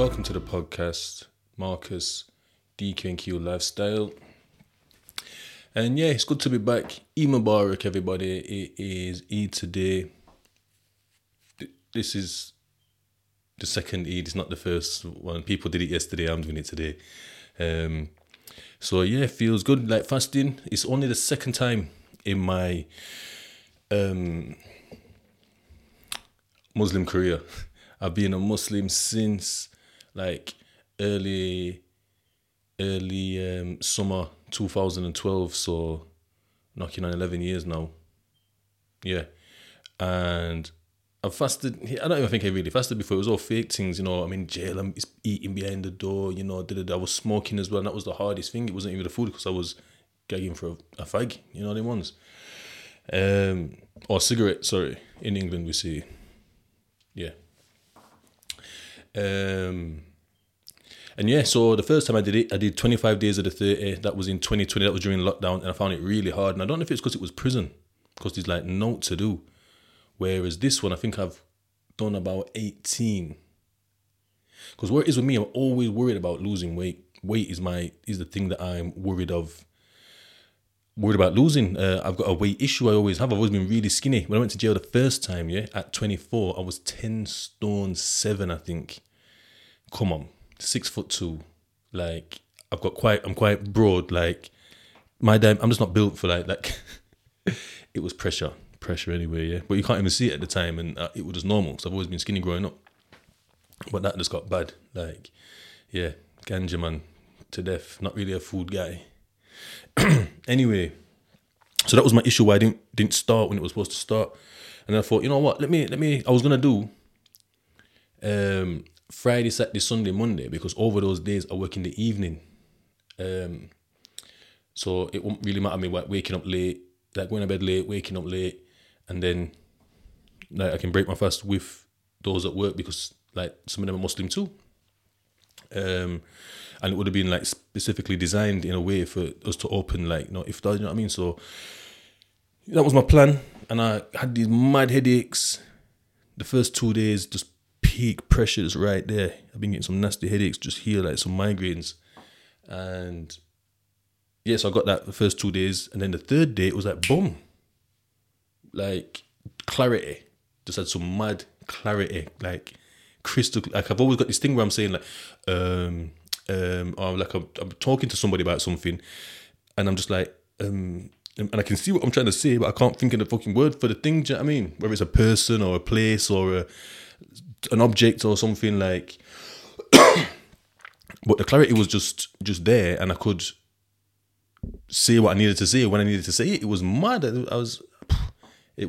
Welcome to the podcast, Marcus, DK and Q Lifestyle. And yeah, it's good to be back. Eid Mubarak, everybody. It is Eid today. This is the second Eid, it's not the first one. People did it yesterday, I'm doing it today. So yeah, it feels good. Like fasting, it's only the second time in my Muslim career. I've been a Muslim since like early summer 2012, so knocking on 11 years now. Yeah. And I've fasted. I don't even think I really fasted before. It was all fake things, you know. I'm in jail, I'm eating behind the door, you know. I was smoking as well, and that was the hardest thing. It wasn't even the food, because I was gagging for a fag, you know, them ones. Or cigarette, sorry. In England, we see. Yeah. And yeah, so the first time I did it, I did 25 days of the 30. That was in 2020. That was during lockdown, and I found it really hard. And I don't know if it's because it was prison, because there's like no to do. Whereas this one, I think I've done about 18. Because what it is with me, I'm always worried about losing weight. Weight is the thing that I'm worried about losing. I've got a weight issue. I always have. I've always been really skinny. When I went to jail the first time, yeah, at 24, I was 10 stone 7, I think. Come on, 6'2". Like I'm quite broad. Like I'm just not built for like. It was pressure anyway, yeah. But you can't even see it at the time, and it was just normal. So I've always been skinny growing up, but that just got bad. Like, yeah, ganja man to death. Not really a food guy. Anyway, so that was my issue. Why I didn't start when it was supposed to start, and then I thought, you know what? Let me. I was gonna do Friday, Saturday, Sunday, Monday, because over those days I work in the evening, so it won't really matter me like waking up late, like going to bed late, waking up late, and then like I can break my fast with those at work, because like some of them are Muslim too. And it would have been like specifically designed in a way for us to open like, you know, iftar, you know what I mean? So that was my plan, and I had these mad headaches. The first 2 days, just peak pressures right there. I've been getting some nasty headaches just here, like some migraines. And yeah, so I got that the first 2 days, and then the third day it was like boom, like clarity. Just had some mad clarity, like crystal. Like I've always got this thing where I'm saying like, or like I'm talking to somebody about something, and I'm just like, and I can see what I'm trying to say, but I can't think of the fucking word for the thing. Do you know what I mean? Whether it's a person or a place or an object or something like. But the clarity was just there, and I could say what I needed to say when I needed to say it. It was mad. It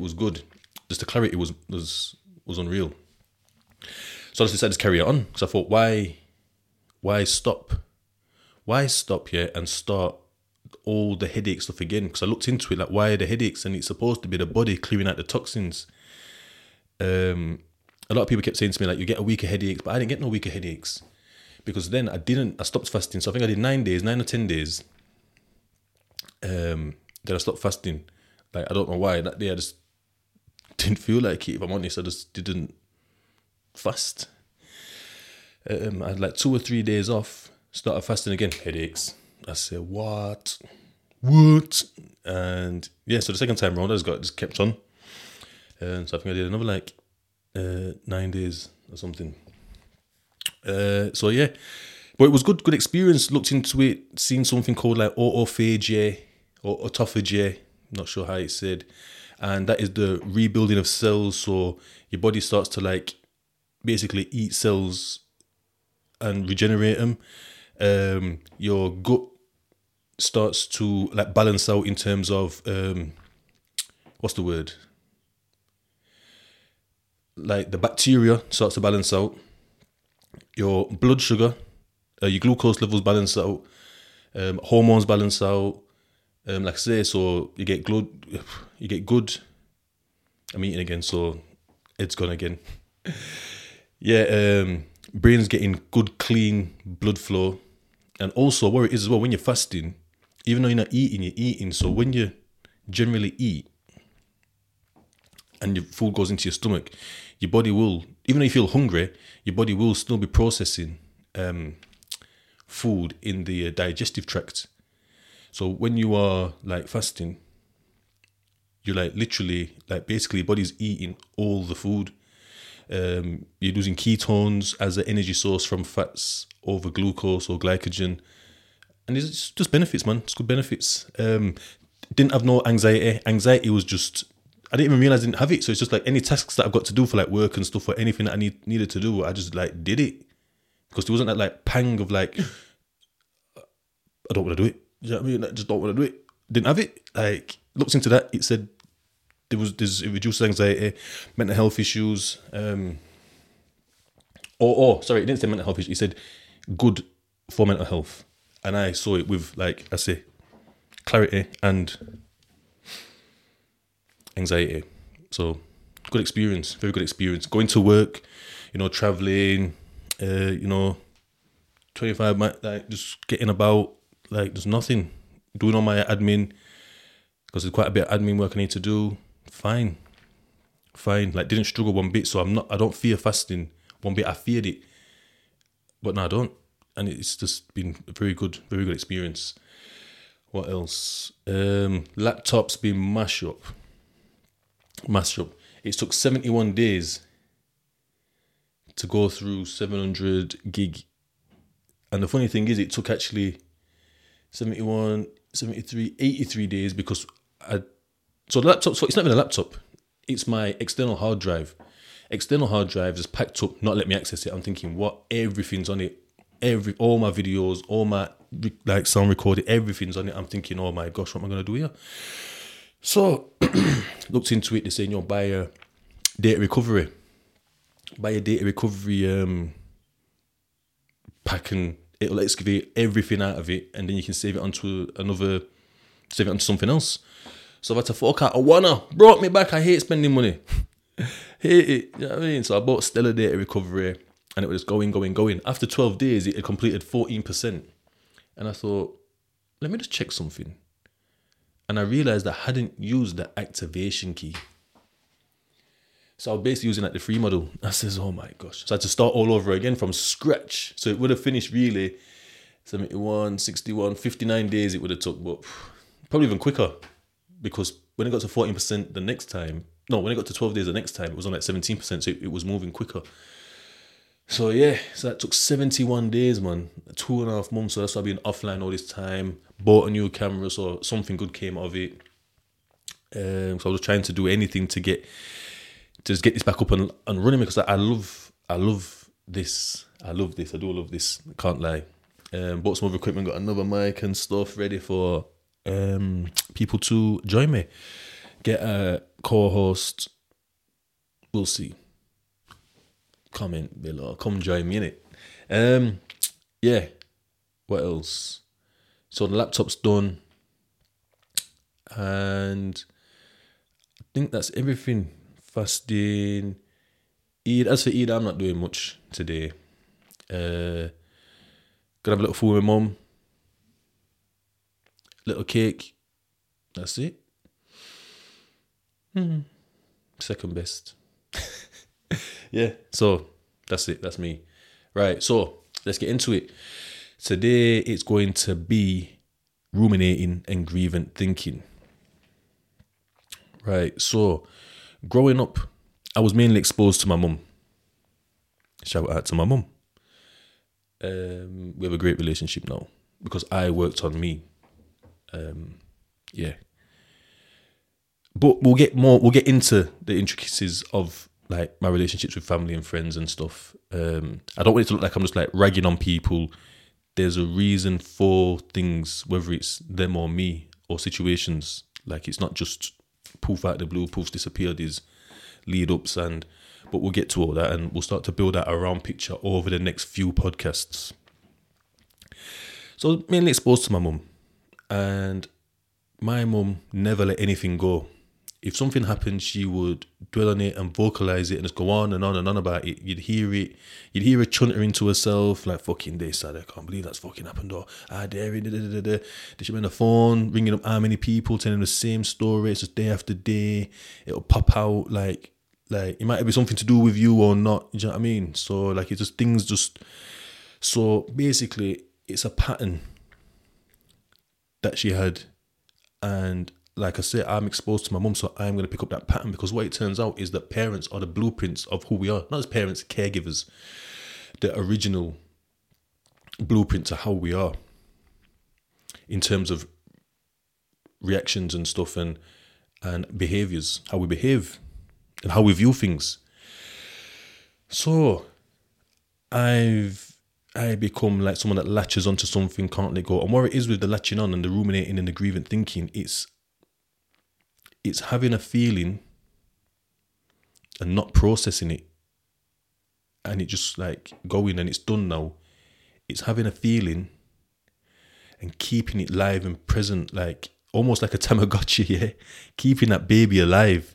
was good. Just the clarity was unreal. So I just decided to carry it on, because I thought, why stop? Why stop here and start all the headache stuff again? Because I looked into it, like, why are the headaches? And it's supposed to be the body clearing out the toxins. A lot of people kept saying to me, like, you get a week of headaches, but I didn't get no week of headaches, because then I stopped fasting. So I think I did 9 or 10 days. Then I stopped fasting. Like, I don't know why. That day I just didn't feel like it, if I'm honest. I just didn't fast. I had like 2 or 3 days off, started fasting again, headaches. I said, what? And yeah, so the second time round, I just kept on. So I think I did another like 9 days or something. So yeah, but it was good experience. Looked into it, seen something called like autophagy or autophagy, not sure how it's said, and that is the rebuilding of cells. So your body starts to like basically eat cells and regenerate them. Your gut starts to like balance out in terms of what's the word? Like the bacteria starts to balance out. Your blood sugar, your glucose levels balance out. Hormones balance out. Like I say, so you get good. I'm eating again, so it's gone again. Yeah, brain's getting good, clean blood flow. And also what it is as well, when you're fasting, even though you're not eating, you're eating. So when you generally eat and your food goes into your stomach, your body will even though you feel hungry, your body will still be processing food in the digestive tract. So when you are like fasting, you're like literally, like basically your body's eating all the food. You're using ketones as an energy source from fats over glucose or glycogen. And it's just benefits, man. It's good benefits. Didn't have no anxiety. Anxiety was just, I didn't even realize I didn't have it. So it's just like any tasks that I've got to do for like work and stuff or anything that I needed to do, I just like did it. Because there wasn't that like pang of like, I don't want to do it. Do you know what I mean? I just don't want to do it. Didn't have it. Like, looked into that. It said it reduces anxiety, mental health issues. Sorry, it didn't say mental health issues. It said good for mental health. And I saw it with, like, I say, clarity and anxiety. So, good experience, very good experience. Going to work, you know, traveling, you know, 25, like, just getting about, like, there's nothing. Doing all my admin, because there's quite a bit of admin work I need to do. Fine. Like, didn't struggle one bit, so I don't fear fasting one bit. I feared it, but no, I don't. And it's just been a very good experience. What else? Laptops being mashed up. It took 71 days to go through 700 gig. And the funny thing is, it took actually 71, 73, 83 days because the laptop, so it's not even a laptop. It's my external hard drive. External hard drive is packed up, not let me access it. I'm thinking, what? Everything's on it. All my videos, all my like sound recording, everything's on it. I'm thinking, oh my gosh, what am I going to do here? So looked into it. They're saying, yo, buy a data recovery pack, and it'll excavate everything out of it, and then you can save it onto something else. So I've had to fork out brought me back. I hate spending money. Hate it. You know what I mean? So I bought Stellar Data Recovery. And it was going. After 12 days, it had completed 14%. And I thought, let me just check something. And I realised I hadn't used the activation key. So I was basically using like the free model. I says, oh my gosh. So I had to start all over again from scratch. So it would have finished really 71, 61, 59 days it would have took. But probably even quicker. Because when it got to 14% the next time, when it got to 12 days the next time, it was on like 17%. So it was moving quicker. So yeah, so that took 71 days, man. 2.5 months, so that's why I've been offline all this time. Bought a new camera, so something good came of it. So I was trying to do anything to get this back up and running, because I love this. I do love this, I can't lie. Bought some other equipment, got another mic and stuff ready for people to join me. Get a co-host, we'll see. Comment below, come join me in it. Yeah, what else? So the laptop's done, and I think that's everything. Fasting, Eid. As for Eid, I'm not doing much today. Gonna have a little food with my mum, little cake. That's it. Second best. Yeah, so that's it. That's me. Right, so let's get into it. Today it's going to be ruminating and grievant thinking. Right, so growing up, I was mainly exposed to my mum. Shout out to my mum. We have a great relationship now because I worked on me. Yeah. But we'll get into the intricacies of like my relationships with family and friends and stuff. I don't want it to look like I'm just like ragging on people. There's a reason for things, whether it's them or me or situations. Like it's not just poof out of the blue, poofs disappear, these lead ups, but we'll get to all that and we'll start to build out a round picture over the next few podcasts. So mainly exposed to my mum, and my mum never let anything go. If something happened, she would dwell on it and vocalise it and just go on and on and on about it. You'd hear her chuntering to herself, like, fucking day sad, I can't believe that's fucking happened, or I dare it, da-da-da-da-da. She'd be on the phone, ringing up how many people, telling the same story, it's just day after day, it'll pop out, like, Like, it might be something to do with you or not. You know what I mean? So, like, it's just things just... So, basically, it's a pattern that she had. And, like I said, I'm exposed to my mum, so I'm going to pick up that pattern. Because what it turns out is that parents are the blueprints of who we are. Not as parents, caregivers. The original blueprint to how we are in terms of reactions and stuff and behaviours, how we behave and how we view things. So I become like someone that latches onto something, can't let go. And what it is with the latching on and the ruminating and the grievant thinking, it's having a feeling and not processing it. And it just like going and it's done now. It's having a feeling and keeping it live and present, like almost like a Tamagotchi, yeah? Keeping that baby alive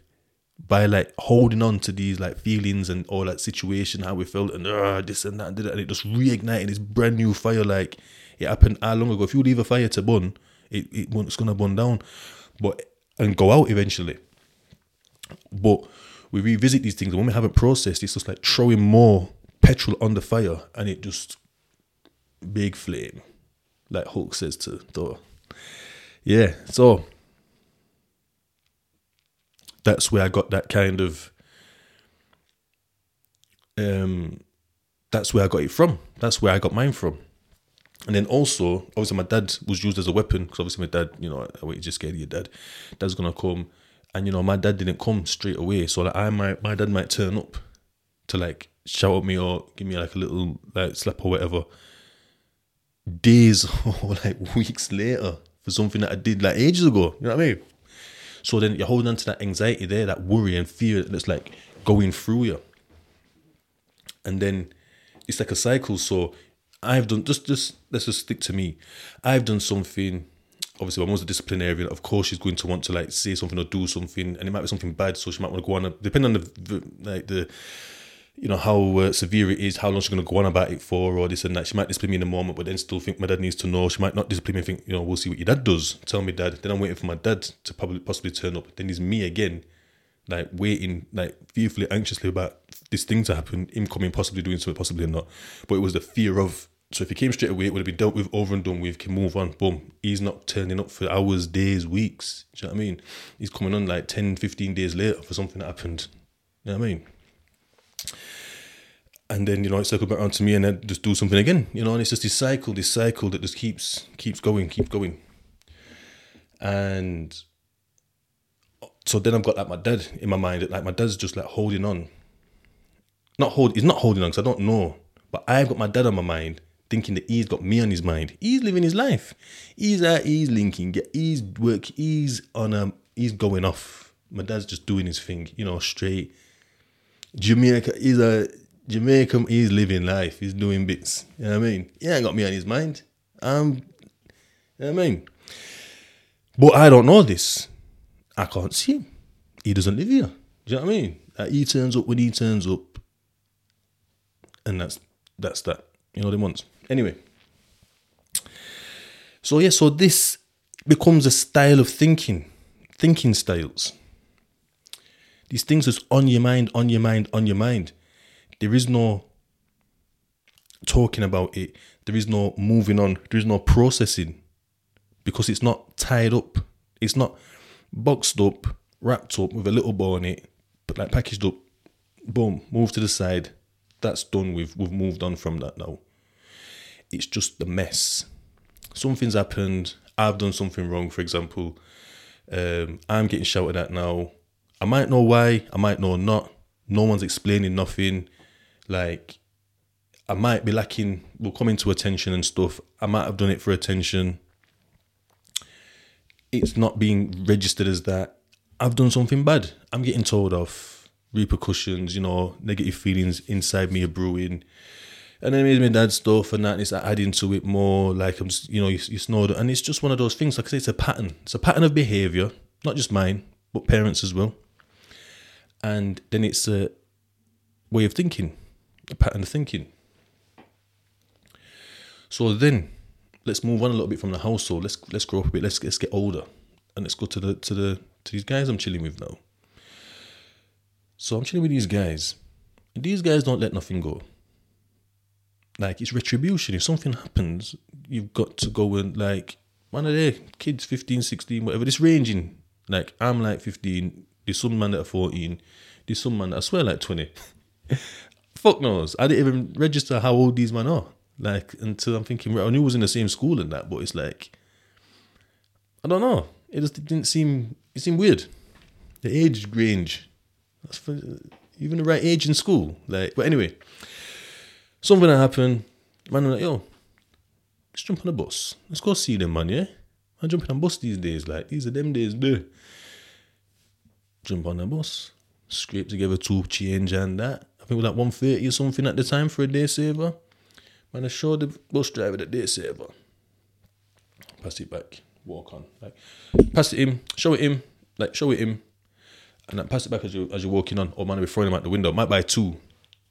by like holding on to these like feelings and all that situation, how we felt and this and that and that. And it just reigniting this brand new fire, like it happened how long ago. If you leave a fire to burn, it's going to burn down and go out eventually. But we revisit these things, and when we haven't processed, it's just like throwing more petrol on the fire and it just... big flame, like Hulk says to Thor. Yeah, so that's where I got that kind of that's where I got it from. That's where I got mine from. And then also, obviously my dad was used as a weapon, because obviously my dad, you know, I just scared of your dad. Dad's gonna come, and you know, my dad didn't come straight away. So like my dad might turn up to like shout at me or give me like a little like slap or whatever. Days or like weeks later for something that I did like ages ago, you know what I mean? So then you're holding on to that anxiety there, that worry and fear that's like going through you, and then it's like a cycle. So I've done just let's just stick to me. I've done something. Obviously, my mum's a disciplinarian. Of course, she's going to want to like say something or do something, and it might be something bad. So she might want to go on, depending on the you know, how severe it is, how long she's going to go on about it for, or this and that. She might discipline me in the moment, but then still think my dad needs to know. She might not discipline me and think, you know, we'll see what your dad does. Tell me, Dad. Then I'm waiting for my dad to probably possibly turn up. Then it's me again, like waiting, like fearfully, anxiously about this thing to happen, him coming, possibly doing something, possibly not. But it was the fear of, so if he came straight away, it would have been dealt with, over and done with, can move on, boom. He's not turning up for hours, days, weeks. Do you know what I mean? He's coming on like 10, 15 days later for something that happened. You know what I mean? And then, you know, it circled back around to me and then just do something again, you know, and it's just this cycle that just keeps going. And so then I've got like my dad in my mind, like my dad's just like holding on. He's not holding on because I don't know, but I've got my dad on my mind thinking that he's got me on his mind. He's living his life. He's out, he's linking, he's work, he's going off. My dad's just doing his thing, you know, straight. Jamaica, he's living life, he's doing bits, you know what I mean? He ain't got me on his mind. You know what I mean? But I don't know this. I can't see him. He doesn't live here. Do you know what I mean? Like, he turns up when he turns up. And that's that. You know what he wants. Anyway. So yeah, so this becomes a style of thinking. Thinking styles. These things that's on your mind. There is no talking about it. There is no moving on. There is no processing because it's not tied up. It's not boxed up, wrapped up with a little bow on it, but like packaged up, boom, moved to the side. That's done with. We've moved on from that now. It's just a mess. Something's happened. I've done something wrong, for example. I'm getting shouted at now. I might know why. I might know not. No one's explaining nothing. Like, I might be lacking, will come into attention and stuff. I might have done it for attention. It's not being registered as that. I've done something bad. I'm getting told off, repercussions, you know, negative feelings inside me are brewing. And then it's my dad's stuff and that, and it's adding to it more. Like, I'm just, you know, you snowed. And it's just one of those things. Like I say, it's a pattern. It's a pattern of behaviour, not just mine, but parents as well. And then it's a way of thinking, a pattern of thinking. So then, let's move on a little bit from the household. Let's grow up a bit. Let's get older, and let's go to these guys I'm chilling with now. So I'm chilling with these guys. And these guys don't let nothing go. Like, it's retribution. If something happens, you've got to go and, like, man of their kids, 15, 16, whatever. It's ranging. Like, I'm like 15. There's some man that are 14. There's some man that I swear like 20. Fuck knows. I didn't even register how old these men are. Like, until I'm thinking, I knew it was in the same school and that, but it's like, I don't know. It just didn't seem, it seemed weird. The age range. That's for, even the right age in school. Like, but anyway, something that happened. Man, I'm like, yo, let's jump on the bus. Let's go see them, man, yeah? I'm jumping on the bus these days. Like, these are them days, duh. Jump on the bus. Scrape together 2 change and that. I think it was like 130 or something at the time for a day saver. Man, I showed the bus driver the day saver. Pass it back. Walk on. Like, pass it him. Show it him. Like, show it him. And then pass it back as you're walking on. Or man, we're throwing him out the window. Might buy 2.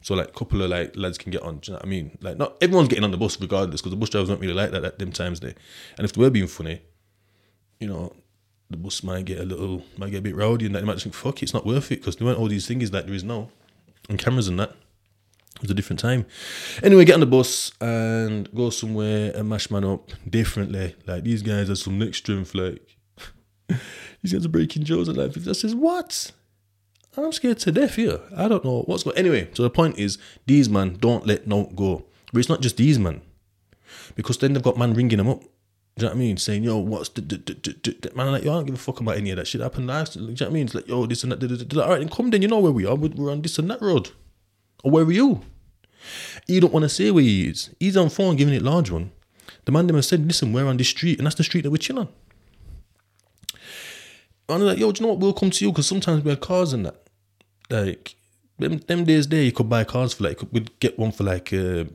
So, like, a couple of, like, lads can get on. Do you know what I mean? Like, not everyone's getting on the bus regardless, because the bus drivers don't really like that at them times there. And if they were being funny, you know, the bus might get a bit rowdy and that. They might just think, fuck it, it's not worth it, because there weren't all these thingies like there is now. And cameras and that. It was a different time. Anyway, get on the bus and go somewhere and mash man up differently. Like, these guys have some next strength, like, these guys are breaking jaws at life. I says, what? I'm scared to death here. I don't know what's going on. Anyway, so the point is, these man don't let no go. But it's not just these man. Because then they've got man ringing them up. Do you know what I mean? Saying, yo, what's the man, I'm like, yo, I don't give a fuck about any of that shit happened last. Do you know what I mean? It's like, yo, this and that. All right, then come then, you know where we are. We're on this and that road. Or where are you? He don't want to say where he is. He's on phone giving it large one. The man them have said, listen, we're on this street, and that's the street that we're chilling on. And I'm like, yo, do you know what? We'll come to you, because sometimes we have cars and that. Like, them days there, you could buy cars for like, we'd get one for like £27,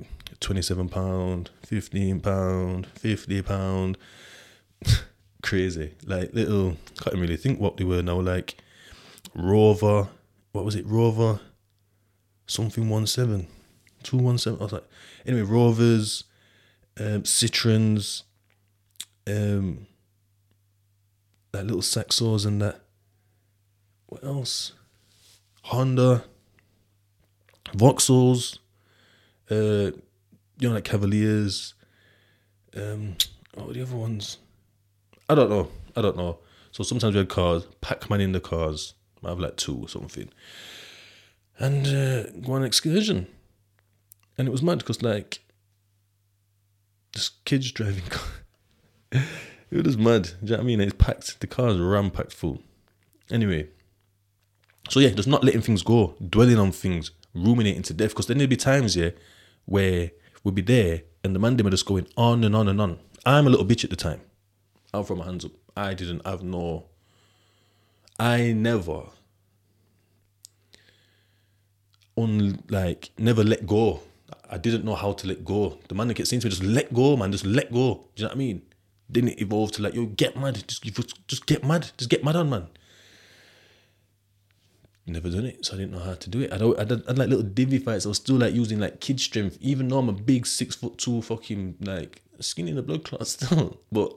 £15, £50. Crazy. Like, little, can't really think what they were now. Like, Rover, what was it? Rover something 17, 217. I was like, anyway, Rovers, Citroens, that little Saxos and that. What else? Honda, Vauxhalls, you know, like Cavaliers. What were the other ones? I don't know. So sometimes we had cars. Pac-Man in the cars. I have like 2 or something. And go on an excursion. And it was mad because, like, just kids driving cars. It was mad. Do you know what I mean? It's packed. The cars were ram-packed full. Anyway. So, yeah, just not letting things go. Dwelling on things. Ruminating to death. Because then there'd be times, yeah, where we'd be there and the man them are just going on and on and on. I'm a little bitch at the time. I'll throw my hands up. I didn't have no... I never... never let go. I didn't know how to let go. The man that kept saying to me, just let go, man, just let go. Do you know what I mean? Didn't it evolve to like, yo, get mad, just get mad, just get mad on, man. Never done it, so I didn't know how to do it. I'd like little divvy fights. I was still like using like kid strength, even though I'm a big 6'2" fucking like skin in the blood clot still. But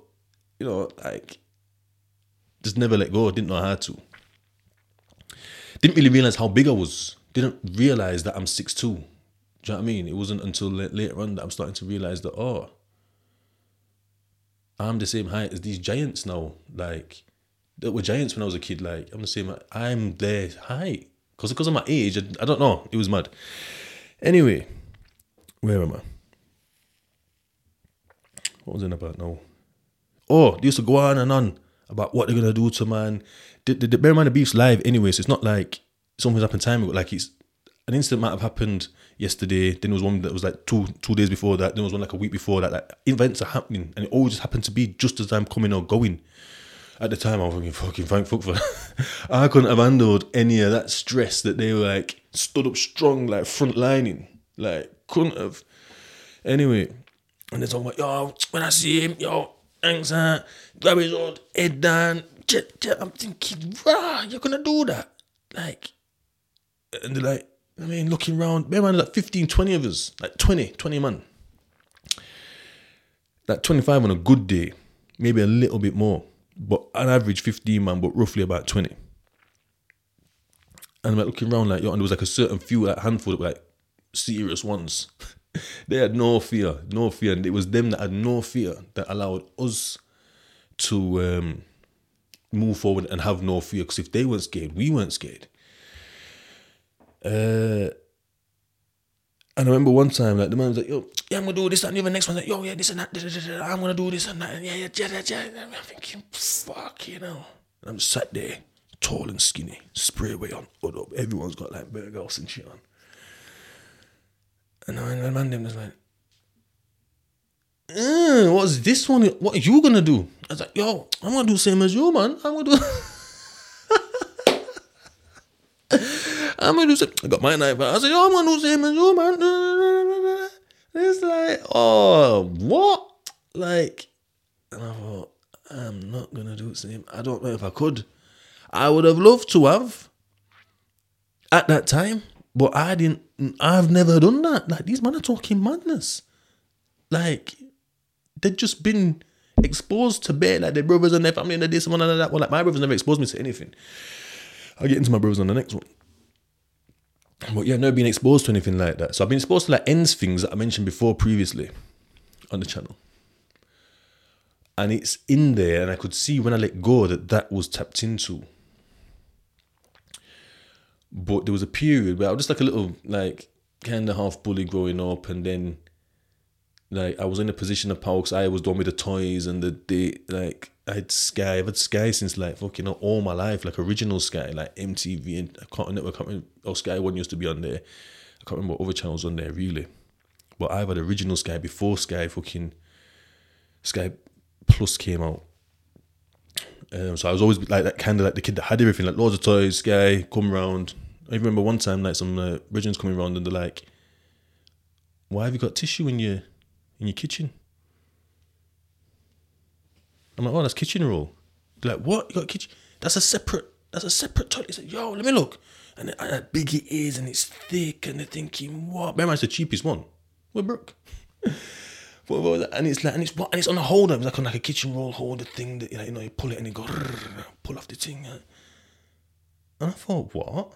you know, like, just never let go. Didn't know how to. Didn't really realize how big I was. Didn't realise that I'm 6'2". Do you know what I mean? It wasn't until later on that I'm starting to realise that, oh, I'm the same height as these giants now. Like, that were giants when I was a kid. Like, I'm the same height. I'm their height. Because of my age, I don't know. It was mad. Anyway, where am I? What was it about now? Oh, they used to go on and on about what they're going to do to man. The Bear Man of Beef's live anyway, so it's not like... something's happened time ago. Like, it's an incident might have happened yesterday. Then there was one that was like two days before that. Then there was one like a week before that. Like, events are happening, and it always just happened to be just as I'm coming or going. At the time, I was fucking thankful for that. I couldn't have handled any of that stress that they were like stood up strong, like front lining. Like, couldn't have. Anyway, and they're talking about, yo, when I see him, yo, thanks, grab his old head down. I'm thinking, rah, you're gonna do that, like. And they're like, I mean, looking around, bear man, like 15, 20 of us, like 20 man. Like 25 on a good day, maybe a little bit more, but on average 15 man, but roughly about 20. And I'm like looking around like, yo, and there was like a certain few, like handful that were like serious ones. They had no fear. And it was them that had no fear that allowed us to move forward and have no fear. Because if they weren't scared, we weren't scared. And I remember one time, like, the man was like, yo, yeah, I'm going to do this and the other. Next one's like, yo, yeah, this and that, I'm going to do this and that, yeah. And I'm thinking, fuck, you know. And I'm sat there, tall and skinny, spray away on, everyone's got, like, Berghaus and shit on. And the man them was like, what's this one? What are you going to do? I was like, yo, I'm going to do the same as you, man. I got my knife out. I said, yo, I'm going to do the same as you, man. It's like, oh, what? Like, and I thought, I'm not going to do the same. I don't know if I could. I would have loved to have at that time, but I didn't. I've never done that. Like, these men are talking madness. Like, they've just been exposed to bare, like, their brothers and their family and their this and one and that. Well, like, my brothers never exposed me to anything. I'll get into my brothers on the next one. But yeah, I've never been exposed to anything like that. So I've been exposed to like ends things that I mentioned before previously on the channel. And it's in there, and I could see when I let go that that was tapped into. But there was a period where I was just like a little, like, kind of half bully growing up, and then, like, I was in a position of power because I was done with the toys and the like, I've had Sky since, like, fucking all my life, like, original Sky, like, MTV, and I can't remember, oh, Sky One used to be on there. I can't remember what other channels on there, really. But I've had original Sky before Sky Plus came out. So I was always, like, that kind of, like, the kid that had everything, like, loads of toys, Sky, come round. I even remember one time, like, some Bridgins coming round and they're like, why have you got tissue in your kitchen? I'm like, oh, that's kitchen roll. They're like, what? You got a kitchen? That's a separate toilet. He's like, yo, let me look. And how big it is, and it's thick, and they're thinking, what? Remember, it's the cheapest one. We're broke. And it's like, and it's on a holder. It's like on like a kitchen roll holder thing that, you know, you pull it and it goes, pull off the thing. And I thought, what?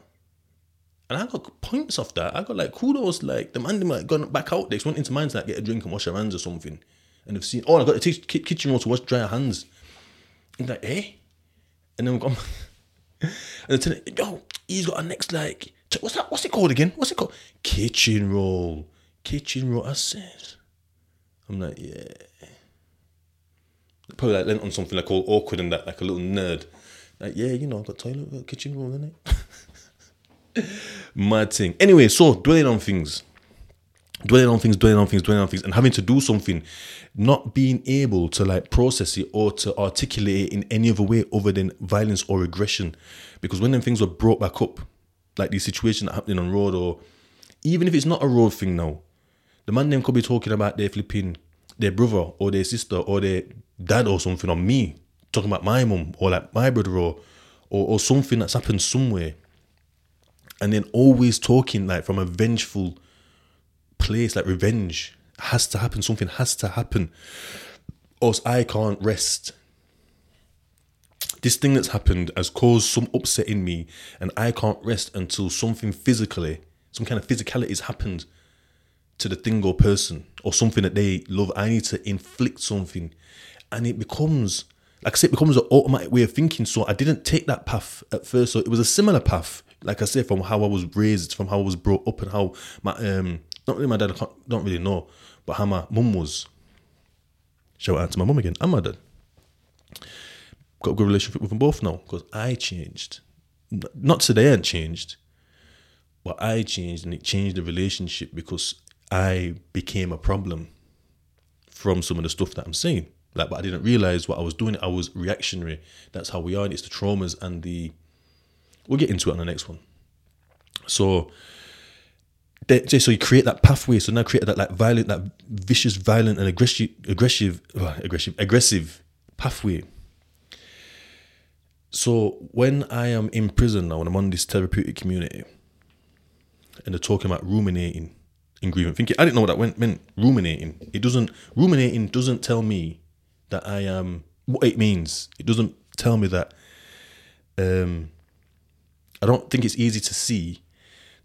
And I got points off that. I got like kudos, like the man like gone back out there, went into mine to like get a drink and wash their hands or something. And they've seen, oh, I got a kitchen roll to wash dry hands. And like, eh? And then we got, and they're telling, yo, he's got a next like, what's that? What's it called again? What's it called? Kitchen roll. I said, I'm like, yeah. They probably like lent on something like all awkward and that, like a little nerd. Like, yeah, you know, I've got toilet, I've got kitchen roll in it. Mad thing. Anyway, so dwelling on things and having to do something, not being able to like process it or to articulate it in any other way other than violence or aggression. Because when them things were brought back up, like these situations that happening on road, or even if it's not a road thing now, the man them could be talking about their flipping their brother or their sister or their dad or something, or me talking about my mum or like my brother or something that's happened somewhere. And then always talking like from a vengeful place, like revenge has to happen, something has to happen, or else I can't rest. This thing that's happened has caused some upset in me, and I can't rest until something physically, some kind of physicality has happened to the thing or person or something that they love. I need to inflict something, and it becomes, like I said, it becomes an automatic way of thinking. So I didn't take that path at first, so it was a similar path. Like I said, from how I was raised, from how I was brought up, and how my, not really my dad, I don't really know, but how my mum was. Shout out to my mum again, and my dad. Got a good relationship with them both now, because I changed. Not so they ain't changed, but I changed, and it changed the relationship because I became a problem from some of the stuff that I'm saying. Like, but I didn't realise what I was doing. I was reactionary. That's how we are, and it's the traumas and the... We'll get into it on the next one. So you create that pathway. So now I created that like violent, that vicious, violent and aggressive pathway. So when I am in prison now, when I'm on this therapeutic community, and they're talking about ruminating in grievant thinking, I didn't know what that meant. Ruminating. Ruminating doesn't tell me that I am what it means. It doesn't tell me that. I don't think it's easy to see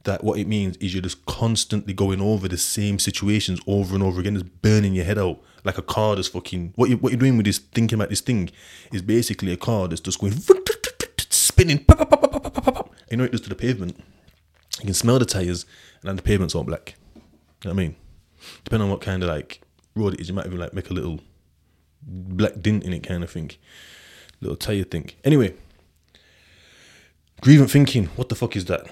that what it means is you're just constantly going over the same situations over and over again, just burning your head out like a car that's fucking... What you're doing with this, thinking about this thing, is basically a car that's just going spinning. You know it does to the pavement. You can smell the tyres and then the pavement's all black. You know what I mean? Depending on what kind of like road it is, you might even like make a little black dint in it kind of thing. Little tyre thing. Anyway, grievant thinking. What the fuck is that?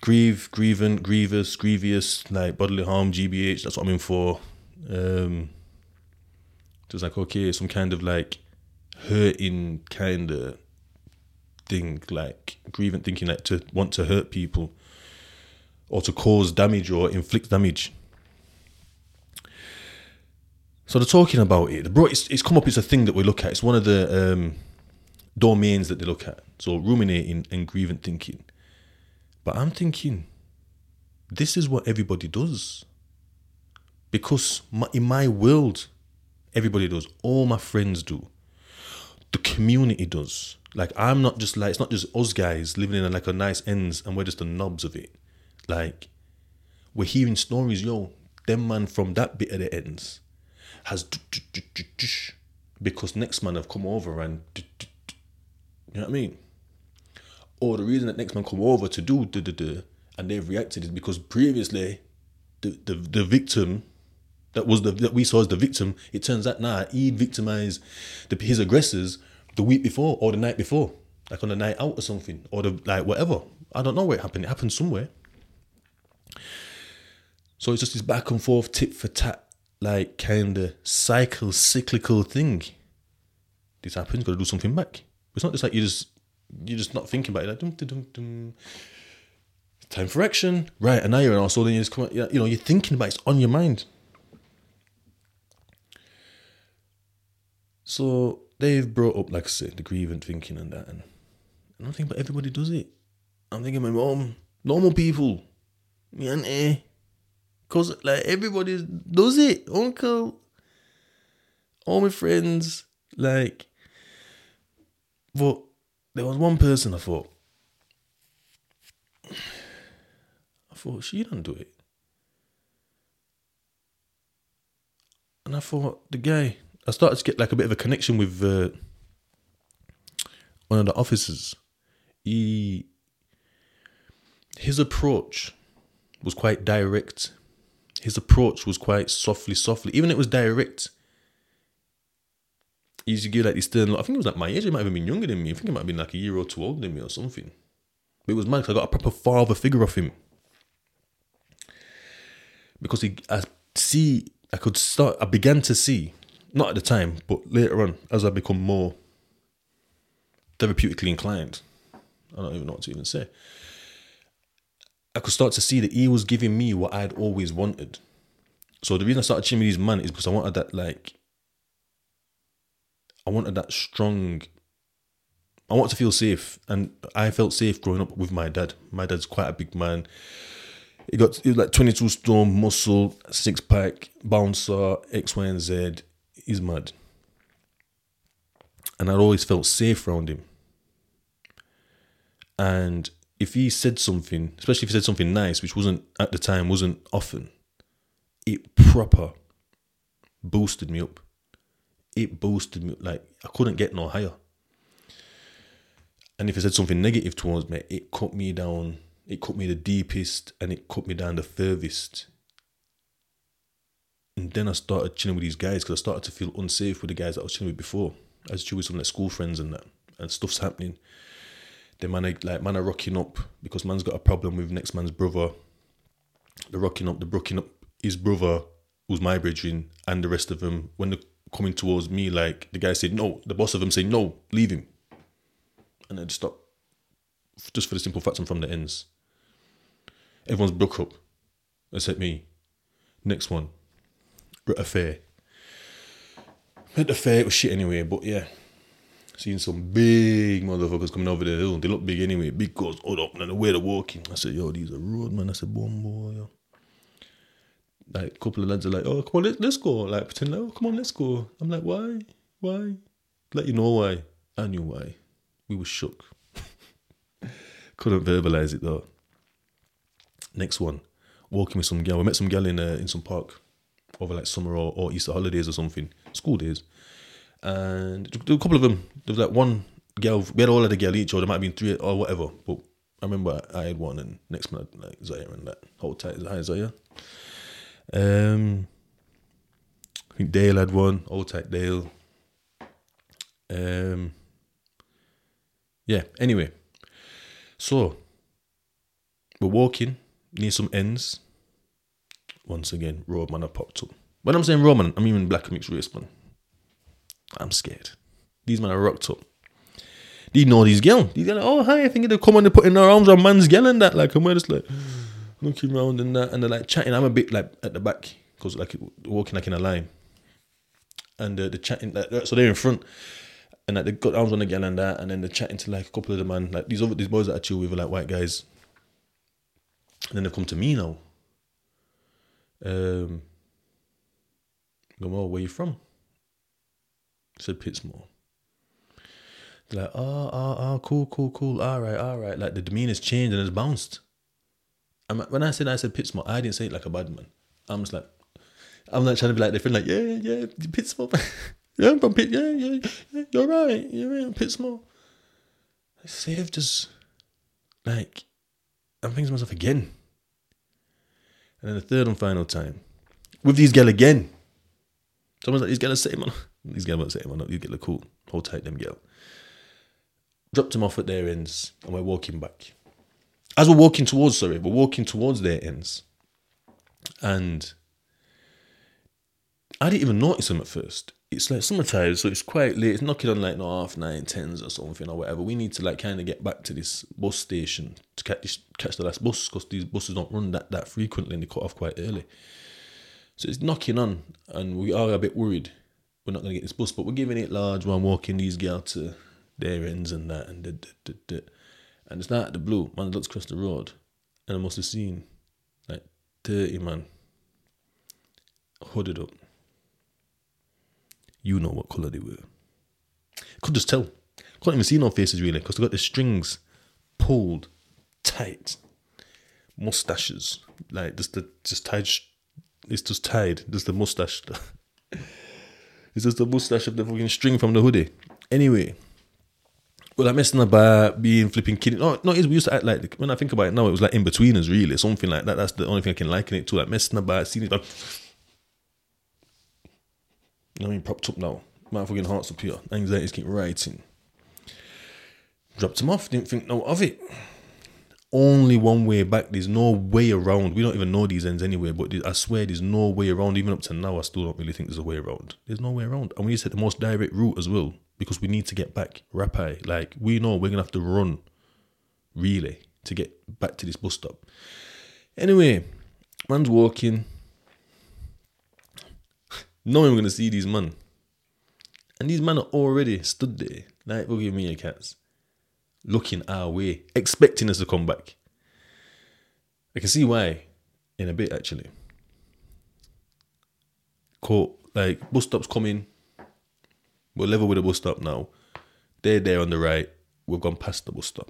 Grieve, grievant, grievous, grievous, like bodily harm, GBH, that's what I'm in for. Just like, okay, some kind of like hurting kind of thing, like grievant thinking, like to want to hurt people or to cause damage or inflict damage. So they're talking about it. It's come up, it's a thing that we look at. It's one of the domains that they look at. So ruminating and grievant thinking. But I'm thinking, this is what everybody does. Because in my world, everybody does. All my friends do. The community does. Like, I'm not just like, it's not just us guys living in like a nice ends and we're just the knobs of it. Like, we're hearing stories, yo, them man from that bit of the ends has... Because next man have come over and... You know what I mean? Or the reason that next man come over to do and they've reacted is because previously the victim that we saw as the victim, it turns out now he victimised his aggressors the week before or the night before, like on the night out or something, or the like whatever. I don't know where it happened. It happened somewhere. So it's just this back and forth, tit for tat, like kind of cyclical thing. This happens, got to do something back. It's not just like you're just not thinking about it, like, dum, dum, dum, dum. Time for action, right? And now you're an arsehole, then you just come out, you know, you're thinking about it, it's on your mind. So they've brought up, like I said, the grievant thinking and that, and I'm thinking about everybody does it. I'm thinking my mom, normal people, me and auntie, cause like everybody does it, uncle, all my friends, like, but there was one person I thought, she don't do it. And I thought, the guy, I started to get like a bit of a connection with one of the officers. His approach was quite direct. His approach was quite softly. Even it was direct. He used to give like this stern look. I think it was like my age. He might have been younger than me. I think he might have been like a year or two older than me or something. But it was mad because I got a proper father figure off him. Because I began to see, not at the time, but later on, as I become more therapeutically inclined, I don't even know what to even say, I could start to see that he was giving me what I'd always wanted. So the reason I started chilling with his man is because I wanted that like, I wanted to feel safe, and I felt safe growing up with my dad. My dad's quite a big man. He was like 22 stone, muscle, 6-pack, bouncer, X, Y, and Z. He's mad. And I always felt safe around him. And if he said something, especially if he said something nice, which wasn't, at the time, wasn't often, it proper boosted me up. It boosted me, like, I couldn't get no higher. And if it said something negative towards me, it cut me down. It cut me the deepest and it cut me down the furthest. And then I started chilling with these guys because I started to feel unsafe with the guys that I was chilling with before. I was chilling with some like school friends and that, and stuff's happening. Then man are rocking up because man's got a problem with next man's brother. They're rocking up. His brother was my brethren and the rest of them. When they're coming towards me, like the guy said no, the boss of them said no, leave him. And I just stopped, just for the simple fact I'm from the ends. Everyone's broke up, except me. Next one, at a fair. At the fair, it was shit anyway, but yeah. Seeing some big motherfuckers coming over the hill. They look big anyway, big cars, hold up, and the way they're walking. I said, yo, these are road, man. I said, Bombo, yo. Like, a couple of lads are like, oh, come on, let's go. Like, pretend like, oh, come on, let's go. I'm like, why? Like, you know why. I knew why. We were shook. Couldn't verbalise it though. Next one. Walking with some girl. We met some girl in some park over like summer or Easter holidays or something. School days. And there were a couple of them. There was like one girl. We had all of the girl each, or there might have been three or whatever. But I remember I had one, and next man I'd like Zaya and that. Hold tight, hi Zaya. I think Dale had one. Hold tight, Dale. Yeah, anyway. So, we're walking near some ends. Once again, roadman have popped up. When I'm saying roadman, I'm even black and mixed race, man. I'm scared. These men are rocked up. They know these girls. These girls are like, oh, hi, I think they come and they're putting their arms around man's girl and that. Like, and we're just like, looking around and that. And they're like chatting. I'm a bit like at the back because like walking like in a line. And they're chatting, like, so they're in front. And like, they got arms on the girl and that, and then they're chatting to like a couple of the man, like these boys that I chill with are like white guys. And then they've come to me now. Go, well, where you from? I said Pittsmore. They're like, oh, cool, all right. Like the demeanor's changed and it's bounced. And when I said Pittsmore, I didn't say it like a bad man. I'm just like, I'm not trying to be like their friend, like, yeah, Pittsmore. Yeah, I'm from Pitt. Yeah, you're right, I'm Pittsmore. I saved us. Like, I'm thinking to myself again. And then the third and final time, with these girl again. Someone's like, these girl are setting man up. These girl won't set him on up. These girl are cool. Hold tight, them girl. Dropped them off at their ends, and we're walking back. As we're walking towards their ends. And I didn't even notice them at first. It's like summertime, so it's quite late. It's knocking on like 9:30, 10s or something or whatever. We need to like kind of get back to this bus station to catch the last bus because these buses don't run that frequently and they cut off quite early. So it's knocking on and we are a bit worried. We're not going to get this bus, but we're giving it large while walking these girls to their ends and that. And and it's not out of the blue. Man looks across the road and I must have seen like 30 man hooded up. You know what colour they were. I could just tell. Couldn't even see no faces really because they got the strings pulled tight. Mustaches. Like, just tied. Just the mustache. It's just the mustache of the fucking string from the hoodie. Anyway. Well, like messing about, being flipping kidding. No, we used to act like, when I think about it now, it was like in between us really. Something like that. That's the only thing I can liken it to. Like messing about, seeing it like, I mean, propped up now. My fucking heart's up here. Anxieties keep writing. Dropped him off. Didn't think no of it. Only one way back. There's no way around. We don't even know these ends anyway. But I swear there's no way around. Even up to now, I still don't really think there's a way around. There's no way around. And we need to take the most direct route as well. Because we need to get back. Rapid. Like, we know we're going to have to run. Really. To get back to this bus stop. Anyway. Man's walking. Knowing we're going to see these men. And these men are already stood there. Like, look at me, your cats. Looking our way. Expecting us to come back. I can see why. In a bit, actually. Cool. Like, bus stop's coming. We're level with the bus stop now. They're there on the right. We've gone past the bus stop.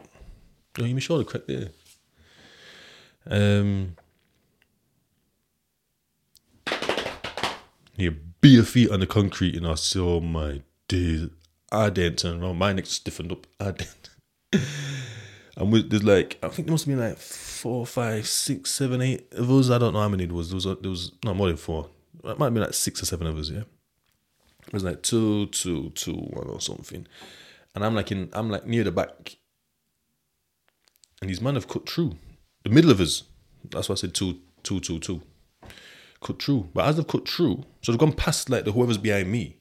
Oh, you sure the crack there? You bare feet on the concrete, and I said, oh my days, I didn't turn around. My neck stiffened up. I didn't. And there's like, I think there must have been like 4, 5, 6, 7, 8 of us. I don't know how many it was. There was no more than 4. It might have been like 6 or 7 of us, yeah. It was like 2, 2, 2, 1 or something. And I'm like near the back. And these men have cut through. The middle of us. That's why I said 2, 2, 2, 2. Cut through, but as they've cut through, so they've gone past like the whoever's behind me,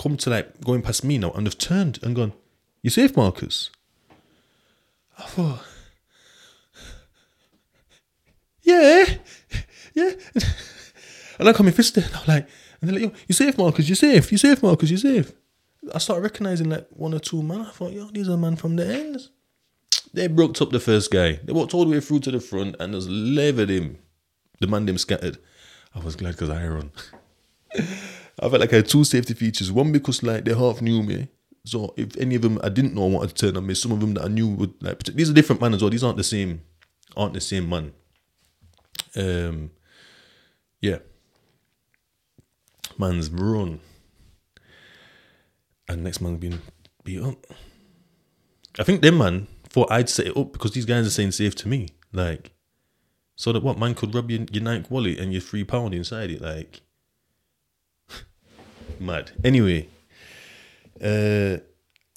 come to like going past me now, and they've turned and gone, you safe, Marcus? I thought, yeah, and I come in fisted, and I'm like, and they're like, yo, you safe, Marcus? You safe, Marcus? I started recognizing like 1 or 2 man. I thought, yo, these are man from the ends. They broke up the first guy. They walked all the way through to the front and just levered him. The man them scattered. I was glad because I run. I felt like I had 2 safety features. One, because like they half knew me. So if any of them I didn't know I wanted to turn on me, some of them that I knew would, like, these are different men as well. These aren't the same man. Yeah. Man's run. And next man's been beat up. I think them man thought I'd set it up because these guys are saying safe to me. Like, so that what, man could rub your Nike wallet and your £3 inside it, like. Mad. Anyway. And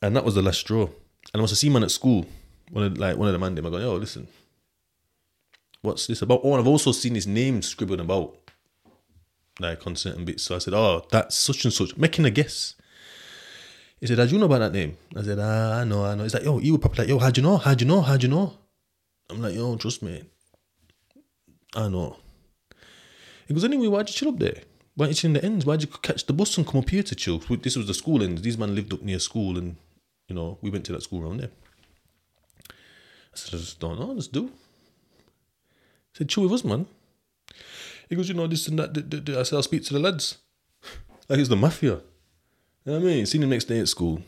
that was the last straw. And I must have seen man at school. One of the man them, I go, yo, listen. What's this about? Oh, and I've also seen his name scribbled about, like, on certain bits. So I said, oh, that's such and such. Making a guess. He said, how do you know about that name? I said, I know. He's like, yo, he would probably like, yo, how'd you know? I'm like, yo, trust me. I know. He goes, anyway, why'd you chill up there? Why aren't you in the ends? Why'd you catch the bus and come up here to chill? This was the school ends. These men lived up near school and, you know, we went to that school around there. I said, I just don't know, let's do. I said, chill with us, man. He goes, you know, this and that. I said, I'll speak to the lads. Like, it's the mafia. You know what I mean? Seen him next day at school.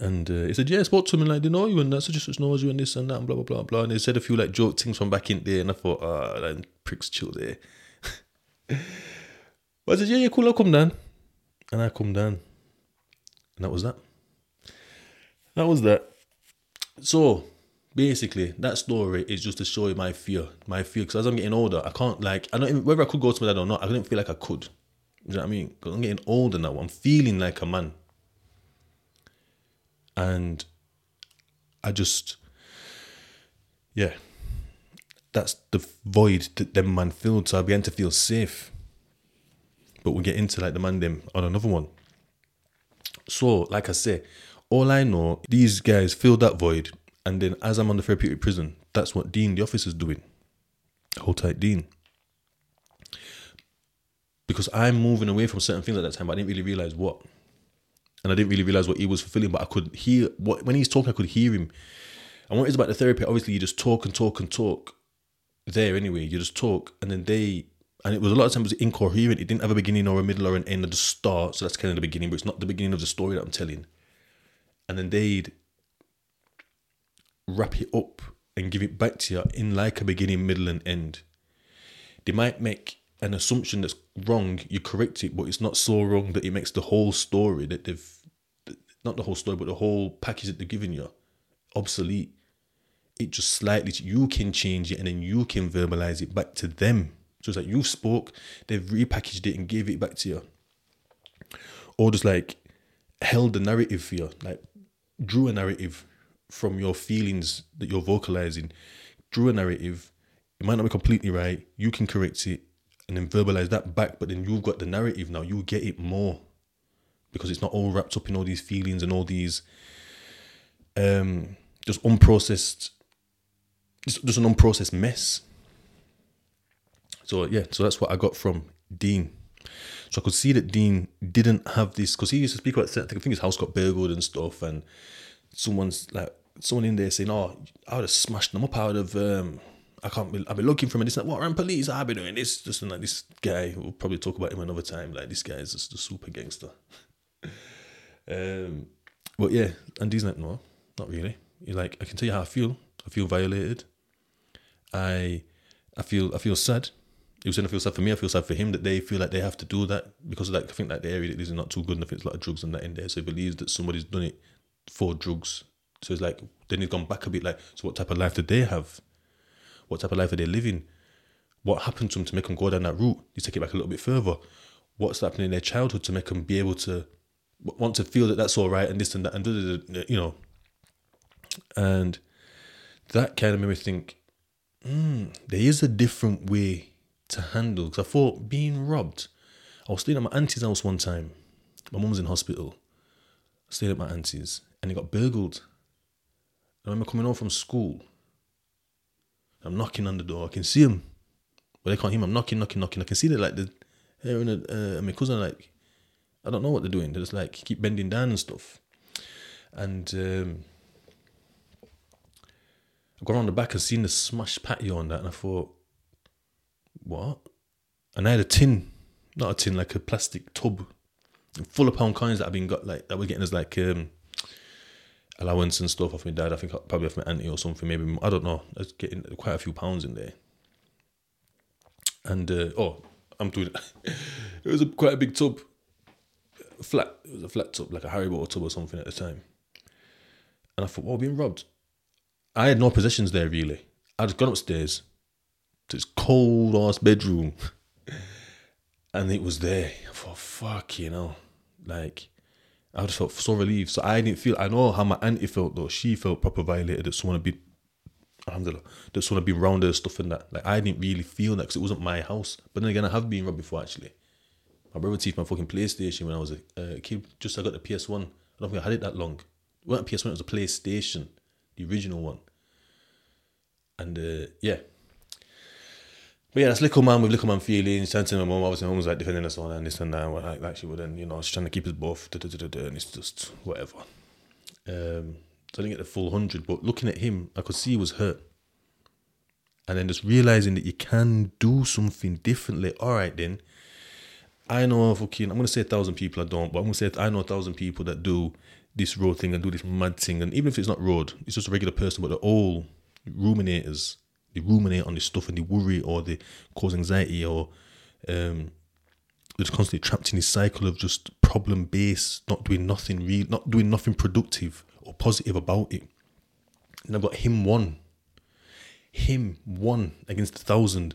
And he said, yeah, I spoke to him and, like, they know you and that, such and such knows you and this and that and blah, blah, blah, blah. And they said a few, like, joke things from back in there. And I thought, like, pricks chill there. But I said, yeah, cool, I'll come down. And I come down. And that was that. That was that. So, basically, that story is just to show you my fear. My fear, because as I'm getting older, I can't, like, I don't even, whether I could go to my dad or not, I didn't feel like I could. You know what I mean? Because I'm getting older now. I'm feeling like a man. And I just, yeah. That's the void that them man filled. So I began to feel safe. But we'll get into, like, the man them on another one. So, like I say, all I know, these guys filled that void. And then as I'm on the therapeutic prison, that's what Dean, the officer's doing. Hold tight, Dean. Because I'm moving away from certain things at that time, but I didn't really realise what. And I didn't really realise what he was fulfilling, but I could hear, when he's talking, I could hear him. And what it is about the therapy, obviously you just talk. There anyway, you just talk, and then and it was a lot of times incoherent. It didn't have a beginning or a middle or an end or just start, so that's kind of the beginning, but it's not the beginning of the story that I'm telling. And then they'd wrap it up and give it back to you in, like, a beginning, middle and end. They might make an assumption that's wrong, you correct it, but it's not so wrong that it makes the whole story that they've, not the whole story, but the whole package that they've given you, obsolete. It just slightly, you can change it and then you can verbalise it back to them. So it's like you spoke, they've repackaged it and gave it back to you. Or just, like, held the narrative for you, like, drew a narrative from your feelings that you're vocalising. Drew a narrative, it might not be completely right, you can correct it and then verbalise that back, but then you've got the narrative now, you get it more. Because it's not all wrapped up in all these feelings and all these just unprocessed. It's just an unprocessed mess. So, yeah, so that's what I got from Dean. So I could see that Dean didn't have this, because he used to speak about, I think his house got burgled and stuff, and someone in there saying, oh, I would have smashed them up out of, I've been looking for him and this and that. What, around police? I've been doing this. Just like this guy, we'll probably talk about him another time. Like, this guy is just a super gangster. But yeah, and Dean's like, no, not really. He's like, I can tell you how I feel. I feel violated. I feel sad. He was saying, I feel sad for me. I feel sad for him that they feel like they have to do that because of that. I think like the area that is not too good, and I think there's a lot of drugs and that in there. So he believes that somebody's done it for drugs. So it's like, then he's gone back a bit. Like, so what type of life did they have? What type of life are they living? What happened to them to make them go down that route? You take it back a little bit further. What's happening in their childhood to make them be able to want to feel that that's all right and this and that and you know. And that kind of made me think, there is a different way to handle. Because I thought being robbed, I was staying at my auntie's house one time. My mum was in hospital. I stayed at my auntie's and it got burgled. I remember coming home from school. I'm knocking on the door. I can see him, but they can't hear him. I'm knocking. I can see that, like, the hair and my cousin, like, I don't know what they're doing. They're just like keep bending down and stuff. And I got around the back and seen the smashed patio on that, and I thought, what? And I had a tin, like a plastic tub. full of pound coins that I've been got, like, that we're getting as like allowance and stuff off my dad. I think probably off my auntie or something, maybe, I don't know. I was getting quite a few pounds in there. And it was quite a big tub, flat. It was a flat tub, like a Harry Potter tub or something at the time. And I thought, well, we're being robbed. I had no possessions there really. I'd gone upstairs to this cold ass bedroom, and it was there. I thought, fuck, you know, like, I just felt so relieved. So I didn't feel. I know how my auntie felt though. She felt proper violated that someone had been. Alhamdulillah, that someone had been round her stuff and that. Like, I didn't really feel that because it wasn't my house. But then again, I have been robbed before actually. My brother thieved my fucking PlayStation when I was a kid. Just I got the PS1. I don't think I had it that long. It wasn't a PS1. It was a PlayStation, the original one. And but yeah, that's little man with little man feelings. Trying to my mum, obviously, my mum was like defending us all and this and that. Well, like she wouldn't, you know, she's trying to keep us both. And it's just whatever. So I didn't get the full 100, but looking at him, I could see he was hurt. And then just realising that you can do something differently. All right, then. I know fucking, I'm going to say 1,000 people I don't, but I'm going to say I know 1,000 people that do this road thing and do this mad thing. And even if it's not road, it's just a regular person, but they're all ruminators. They ruminate on this stuff and they worry or they cause anxiety or they're just constantly trapped in this cycle of just problem-based, not doing nothing productive or positive about it. And I've got him one against 1,000,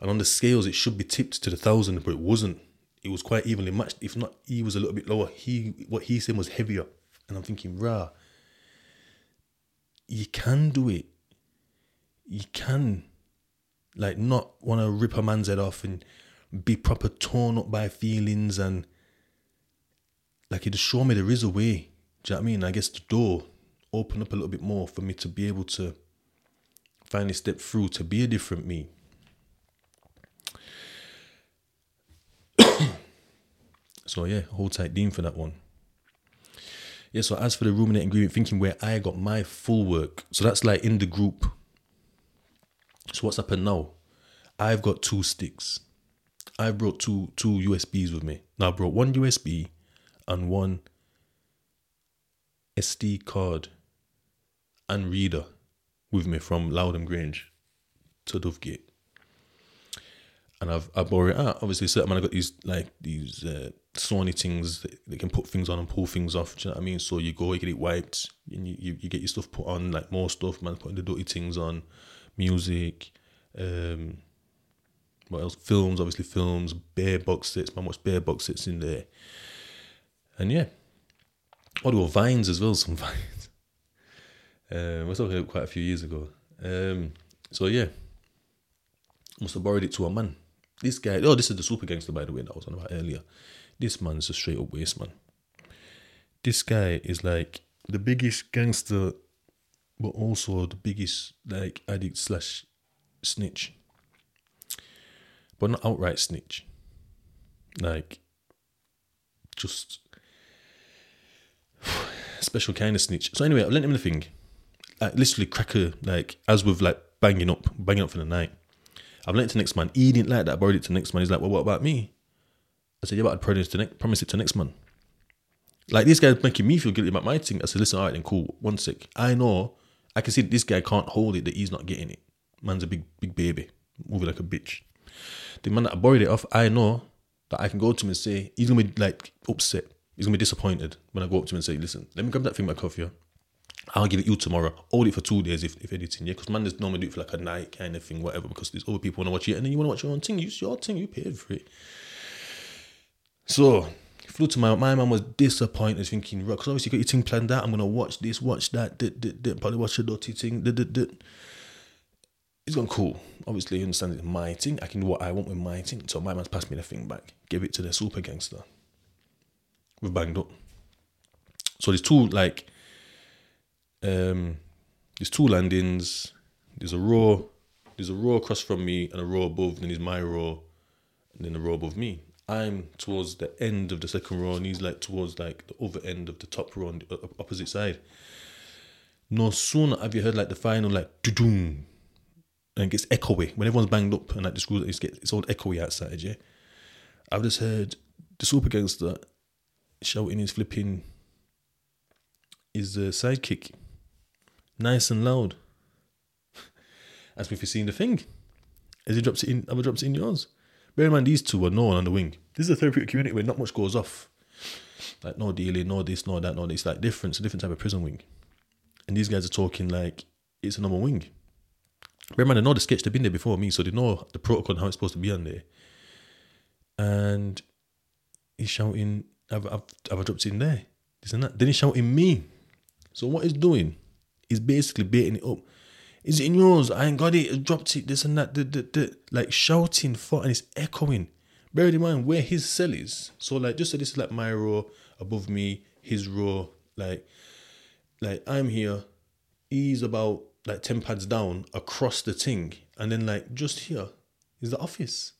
and on the scales it should be tipped to the 1,000, but it wasn't. It was quite evenly matched. If not, he was a little bit lower. What he said was heavier, and I'm thinking, rah, you can do it. You can, like, not want to rip a man's head off and be proper torn up by feelings, and like, it just showed me there is a way. Do you know what I mean? I guess the door opened up a little bit more for me to be able to finally step through to be a different me. So yeah, hold tight Dean for that one. Yeah, so as for the ruminating, grieving, thinking, where I got my full work. So that's like in the group. So what's happened now? I've got 2 sticks. I brought two USBs with me. Now I brought 1 USB and 1 SD card and reader with me from Loudoun Grange to Dovegate, and I bore it out. Obviously, certain man, I got these Sony things that can put things on and pull things off. Do you know what I mean? So you get it wiped, and you get your stuff put on, like more stuff. Man, putting the dirty things on, music, what else? Films, obviously films, bare box sets. Man, what's bare box sets in there? And yeah. Oh, there were vines as well, some vines. We're talking about quite a few years ago. So yeah, must have borrowed it to a man. This guy, this is the super gangster, by the way, that I was on about earlier. This man's a straight up waste man. This guy is like the biggest gangster, but also the biggest like addict / snitch. But not outright snitch. Like, just... special kind of snitch. So anyway, I lent him the thing. I literally cracker, like, as with like banging up for the night. I've lent it to the next man. He didn't like that. I borrowed it to the next man. He's like, well, what about me? I said, yeah, but I'd promise it to the next man. Like, this guy's making me feel guilty about my thing. I said, listen, all right, then cool. One sec. I know. I can see that this guy can't hold it, that he's not getting it. Man's a big, big baby. Moving like a bitch. The man that I borrowed it off, I know that I can go to him and say, he's going to be like upset. He's going to be disappointed when I go up to him and say, listen, let me grab that thing back off you. I'll give it you tomorrow. Hold it for 2 days if editing, yeah? Because man just normally do it for like a night kind of thing, whatever, because there's other people want to watch it, and then you want to watch your own thing. It's your thing. You paid for it. So, flew to my man was disappointed, thinking, right, because obviously you got your thing planned out. I'm going to watch this, watch that, probably watch a dirty thing, It's gone cool. Obviously, you understand it's my thing. I can do what I want with my thing. So my man's passed me the thing back. Give it to the super gangster. We've banged up. So there's two, like, there's two landings. There's a row across from me and a row above. Then there's my row, and then the row above me. I'm towards the end of the second row, and he's like towards like the other end of the top row on the opposite side. No sooner have you heard like the final like doo-doom, and it gets echoey when everyone's banged up and like the screws. It's all echoey outside. Yeah, I've just heard the super gangster shouting his flipping, his sidekick, nice and loud, as if he's seen the thing, as he drops it in, other drops it in yours. Bear in mind, these two are no one on the wing. This is a therapeutic community where not much goes off. Like, no dealing, no this, no that, no this. Like, different. It's a different type of prison wing. And these guys are talking like it's a normal wing. Bear in mind, I know the sketch. They've been there before me, so they know the protocol and how it's supposed to be on there. And he's shouting, I've dropped it in there. This and that. Then he's shouting me. So what he's doing is basically baiting it up. Is it in yours? I ain't got it. I dropped it. This and that. Like shouting for, and it's echoing. Bear in mind where his cell is. So like, just say this is like my row above me, his row. Like I'm here. He's about like 10 pads down across the thing, and then like just here is the office.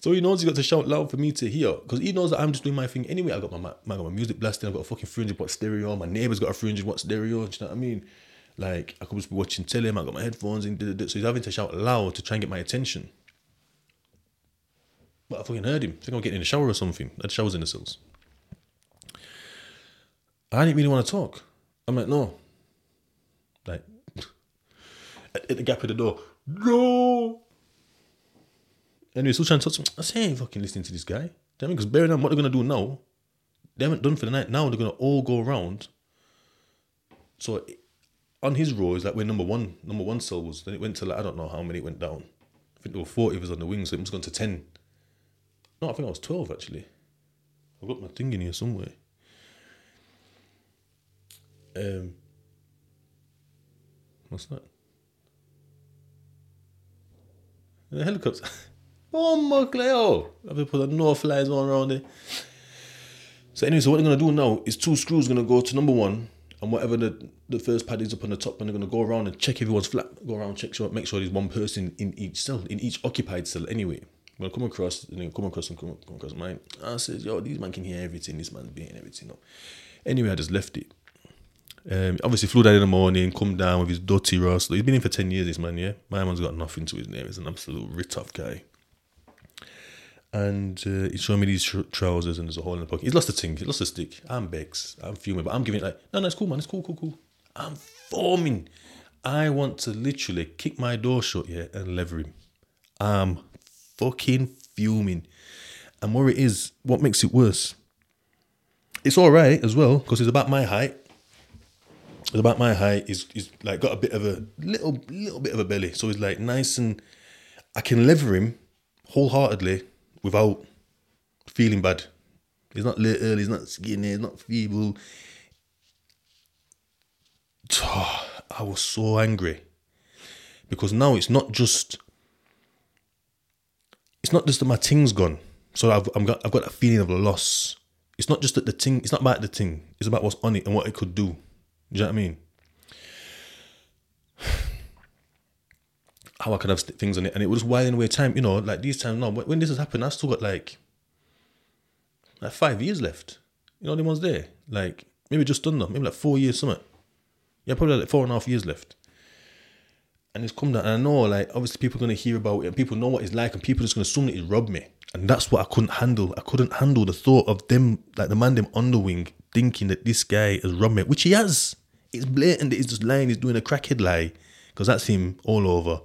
So he knows he's got to shout loud for me to hear, because he knows that I'm just doing my thing anyway. I got my music blasting. I've got a fucking 300-watt stereo. My neighbour's got a 300-watt stereo. Do you know what I mean? Like, I could just be watching telly, I got my headphones in, so he's having to shout loud to try and get my attention. But I fucking heard him. I think I'm getting in the shower or something. I had showers in the cells. I didn't really want to talk. I'm like, no. Like, at the gap of the door, no! Anyway, still trying to talk to me. I say, I ain't fucking listening to this guy. Because bear in mind, what they're going to do now, they haven't done for the night. Now they're going to all go around. So, on his row is like where number one cell was. Then it went to like, I don't know how many it went down. I think there were 40 of us on the wing, so it must have gone to 10. No, I think I was 12 actually. I've got my thing in here somewhere. What's that? The helicopter. Oh my Cleo! I've been putting no fly zone around there. So anyway, so what they're gonna do now is two screws gonna go to number one. And whatever the first pad is up on the top, and they're going to go around and check everyone's flat. Go around, make sure there's one person in each cell, in each occupied cell anyway. I'm going to come across mine. I says, yo, these man can hear everything. This man's beating everything up. Anyway, I just left it. Obviously, flew down in the morning, come down with his dirty rust. He's been in for 10 years, this man, yeah? My man's got nothing to his name. He's an absolute rit-off guy. And he's showing me these trousers, and there's a hole in the pocket. He's lost a thing, he's lost a stick. I'm Bex, I'm fuming, but I'm giving it like, no, it's cool, man, it's cool. I'm foaming. I want to literally kick my door shut, yeah, and lever him. I'm fucking fuming. And where it is, what makes it worse? It's all right as well, because it's about my height. It's about my height. He's like got a bit of a, little bit of a belly. So he's like nice and, I can lever him wholeheartedly, without feeling bad. He's not little, he's not skinny, he's not feeble. Oh, I was so angry. Because now it's not just that my thing's gone. So I've got that feeling of loss. It's not just that the thing, it's not about the thing. It's about what's on it and what it could do. Do you know what I mean? How I could have things on it, and it was whiling away time, you know, like these times now, when this has happened, I've still got like 5 years left, you know, the ones there, like, maybe just done them, maybe like 4 years, something, yeah, probably like 4.5 years left, and it's come down, and I know, like, obviously people are going to hear about it, and people know what it's like, and people are just going to assume that it robbed me, and that's what I couldn't handle. I couldn't handle the thought of them, like, the man them on the wing, thinking that this guy has robbed me, which he has. It's blatant that he's just lying, he's doing a crackhead lie, because that's him all over.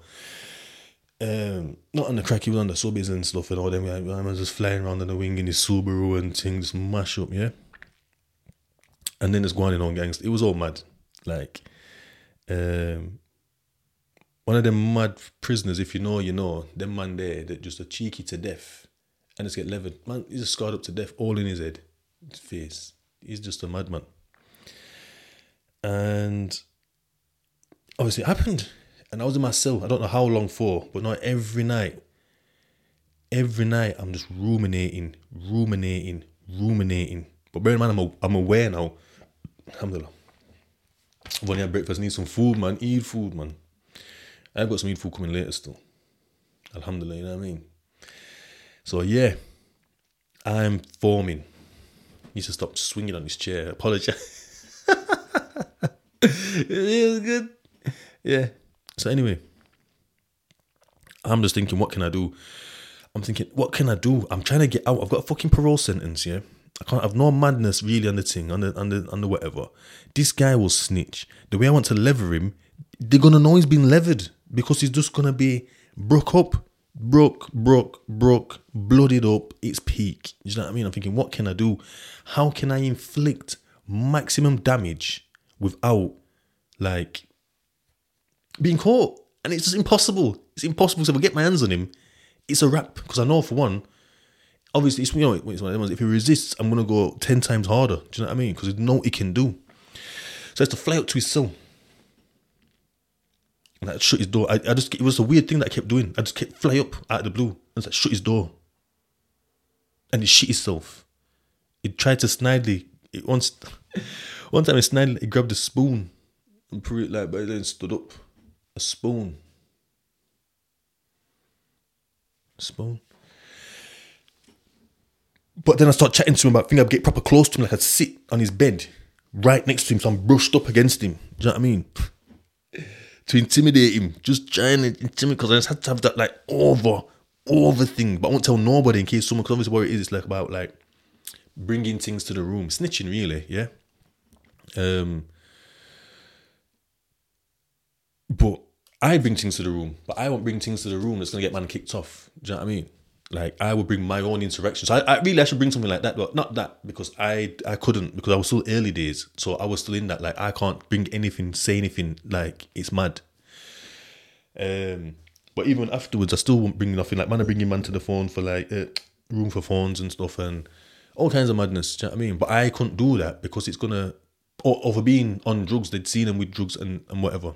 Not on the crack, he was on the subbies and stuff and all them. I was just flying around on the wing in his Subaru and things, mash up, yeah? And then it's going on gangster. It was all mad. Like, one of them mad prisoners, if you know, you know, them man there that just are cheeky to death and just get levered. Man, he's just scarred up to death, all in his head, his face. He's just a madman. And obviously it happened, and I was in my cell, I don't know how long for, but now every night I'm just ruminating, but bear in mind I'm aware now, alhamdulillah. I've only had breakfast, need some food, man, I've got some Eid food coming later still, alhamdulillah, you know what I mean? So yeah, I'm foaming. He used to stop swinging on his chair, apologise. It was good. Yeah. So anyway, I'm just thinking, what can I do? I'm thinking, what can I do? I'm trying to get out. I've got a fucking parole sentence, yeah? I can't have no madness really on the thing, on the whatever. This guy will snitch. The way I want to lever him, they're going to know he's been levered because he's just going to be broke up. Broke, blooded up, it's peak. You know what I mean? I'm thinking, what can I do? How can I inflict maximum damage without, like, being caught? And it's just impossible. It's impossible. So if I get my hands on him, it's a wrap. Because I know, for one, obviously, it's, you know, it's one of them, if he resists, I'm going to go 10 times harder. Do you know what I mean? Because I know what he can do. So I have to fly up to his cell. And I shut his door. I just, it was a weird thing that I kept doing. I just kept fly up out of the blue. And I shut his door. And he shit himself. He tried to snidely. One time he snidely, he grabbed a spoon. And put it like, but then stood up. A spoon. But then I start chatting to him about, I think I'd get proper close to him. Like I'd sit on his bed. Right next to him. So I'm brushed up against him. Do you know what I mean? To intimidate him, just trying to intimidate, because I just had to have that like over thing, but I won't tell nobody in case someone, because obviously what it is, it's like about like bringing things to the room, snitching really, yeah. But I bring things to the room, but I won't bring things to the room that's going to get man kicked off, do you know what I mean? Like I would bring my own interactions. So I should bring something like that, but not that, because I couldn't, because I was still early days. So I was still in that, like I can't bring anything, say anything, like it's mad. But even afterwards, I still won't bring nothing. Like man, I bring your man to the phone for like room for phones and stuff and all kinds of madness. Do you know what I mean? But I couldn't do that because it's gonna, or for being on drugs, they'd seen him with drugs and whatever.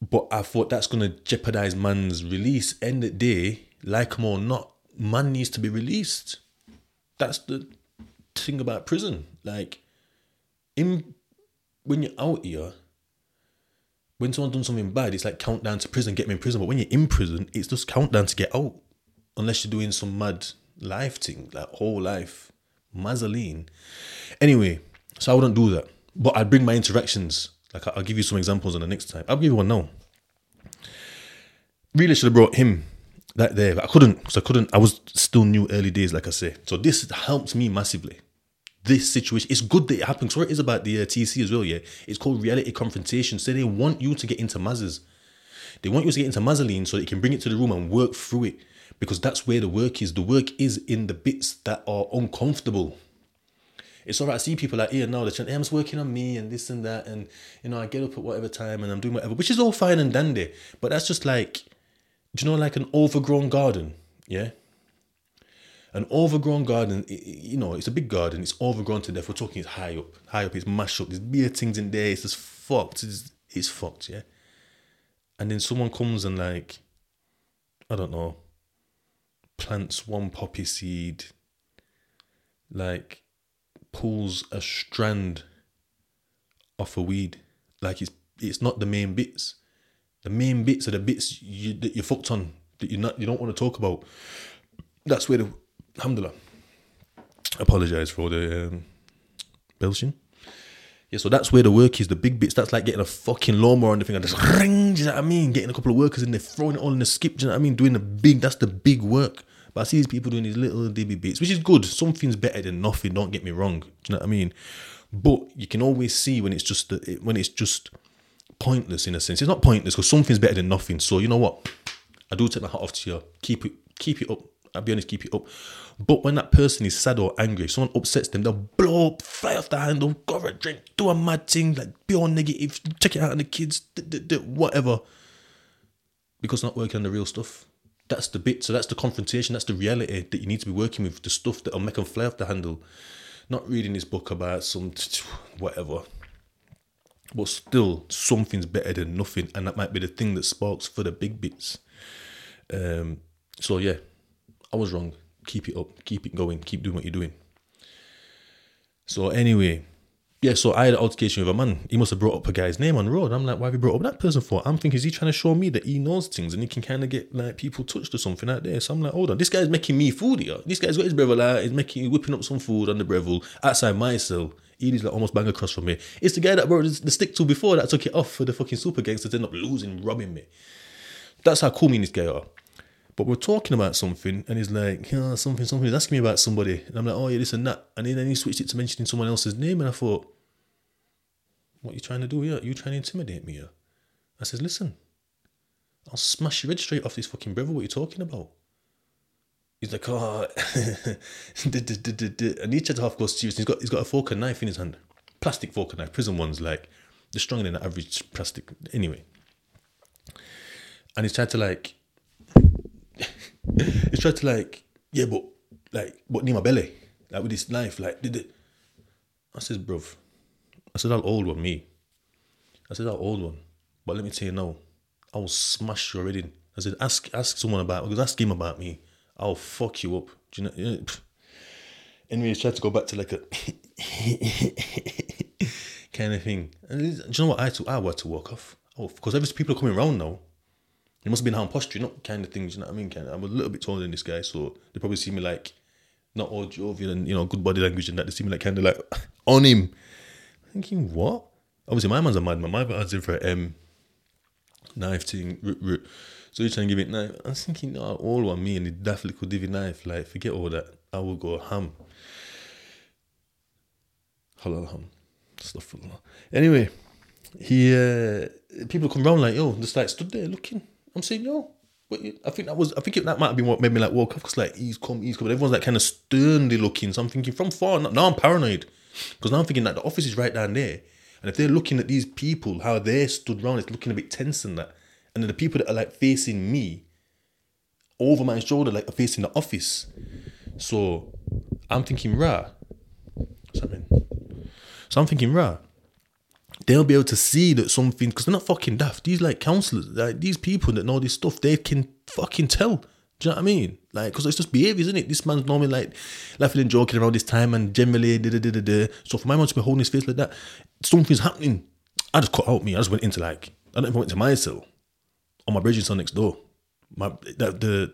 But I thought that's going to jeopardise man's release. End of the day, like him or not, man needs to be released. That's the thing about prison. Like, when you're out here, when someone's done something bad, it's like countdown to prison, get me in prison. But when you're in prison, it's just countdown to get out. Unless you're doing some mad life thing, like whole life. Mazzoline. Anyway, so I wouldn't do that. But I'd bring my interactions. Like, I'll give you some examples on the next time. I'll give you one now. Really should have brought him that there, but I couldn't, because I was still new, early days, like I say. So this helped me massively. This situation, it's good that it happened. So it is about the TC as well, yeah? It's called reality confrontation. So they want you to get into mazzers. They want you to get into mazzoline so that you can bring it to the room and work through it, because that's where the work is. The work is in the bits that are uncomfortable. It's all right, I see people out here now, they're trying, hey, I'm just working on me and this and that, and, you know, I get up at whatever time and I'm doing whatever, which is all fine and dandy, but that's just like, do you know, like an overgrown garden, yeah? An overgrown garden, you know, it's a big garden, it's overgrown to death, we're talking it's high up, it's mashed up, there's beer things in there, it's just fucked, it's fucked, yeah? And then someone comes and like, I don't know, plants one poppy seed, like, pulls a strand off a weed, like it's not the main bits. The main bits are the bits that you're fucked on, that you don't want to talk about. That's where the alhamdulillah. Apologise for the belching. Yeah, so that's where the work is. The big bits. That's like getting a fucking lawnmower on the thing and just ring. Do you know what I mean? Getting a couple of workers in there, throwing it all in the skip. Do you know what I mean? Doing the big. That's the big work. But I see these people doing these little dibby bits, which is good. Something's better than nothing, don't get me wrong. Do you know what I mean? But you can always see when it's just pointless in a sense. It's not pointless because something's better than nothing. So you know what? I do take my hat off to you. Keep it up. I'll be honest, keep it up. But when that person is sad or angry, if someone upsets them, they'll blow up, fly off the handle, go for a drink, do a mad thing, like be all negative, check it out on the kids, whatever. Because they're not working on the real stuff. That's the bit, so that's the confrontation, that's the reality that you need to be working with, the stuff that'll make them fly off the handle. Not reading this book about some whatever. But still, something's better than nothing, and that might be the thing that sparks for the big bits. So yeah, I was wrong. Keep it up, keep it going, keep doing what you're doing. So anyway, yeah, so I had an altercation with a man. He must have brought up a guy's name on the road. I'm like, why have you brought up that person for? I'm thinking, is he trying to show me that he knows things and he can kind of get like people touched or something out there? So I'm like, hold on, this guy's making me food here. This guy's got his Breville out, he's whipping up some food on the Breville outside my cell. He's like almost bang across from me. It's the guy that brought the stick to before that took it off for the fucking super gangsters, end up losing, robbing me. That's how cool me and this guy are. But we're talking about something, and he's like, yeah, something, he's asking me about somebody. And I'm like, oh, yeah, this and that. And then he switched it to mentioning someone else's name, and I thought, what are you trying to do here? Are you trying to intimidate me here? I says, listen, I'll smash your head straight off this fucking Breville, what are you talking about? He's like, oh, and he tried to half go serious. He's got a fork and knife in his hand. Plastic fork and knife, prison ones, like, they're stronger than the average plastic, anyway. And he's tried to, like, yeah, but near my belly, like, with this knife, like, did it. I says, bruv, I said, that old one. But let me tell you now, I will smash you already. I said, ask someone about, because ask him about me. I'll fuck you up. Do you know? Yeah. Anyway, he's tried to go back to like a kind of thing. And do you know what I had to walk off? Oh, because every people are coming around now. It must have been how I'm posturing, not kind of things. Do you know what I mean? I'm a little bit taller than this guy, so they probably see me like not all jovial and, you know, good body language and that. They see me like kind of like on him. I'm thinking, what? Obviously, my man's a madman. My man's in for a knife thing. So he's trying to give it knife. I was thinking, no, all on me and the daft little divvy knife. Like, forget all that. I will go ham. Halal ham. Stuff. Anyway, he people come round like, yo, just like stood there looking. I'm saying, yo, wait, I think that might have been what made me like walk off, because like he's coming. Everyone's like kind of sternly looking. So I'm thinking from far, now I'm paranoid, because now I'm thinking that the office is right down there, and if they're looking at these people, how they stood round, it's looking a bit tense and that. And then the people that are like facing me over my shoulder, like are facing the office. So I'm thinking, rah. What's that mean? So I'm thinking, rah. They'll be able to see that something, because they're not fucking daft. These like counsellors, like these people that know this stuff, they can fucking tell. Do you know what I mean? Like, because it's just behaviour, isn't it? This man's normally like laughing and joking around this time, and generally, so for my man to be holding his face like that, something's happening. I just cut out me. I just went into like, I don't even went to my cell. On my bridging cell next door, the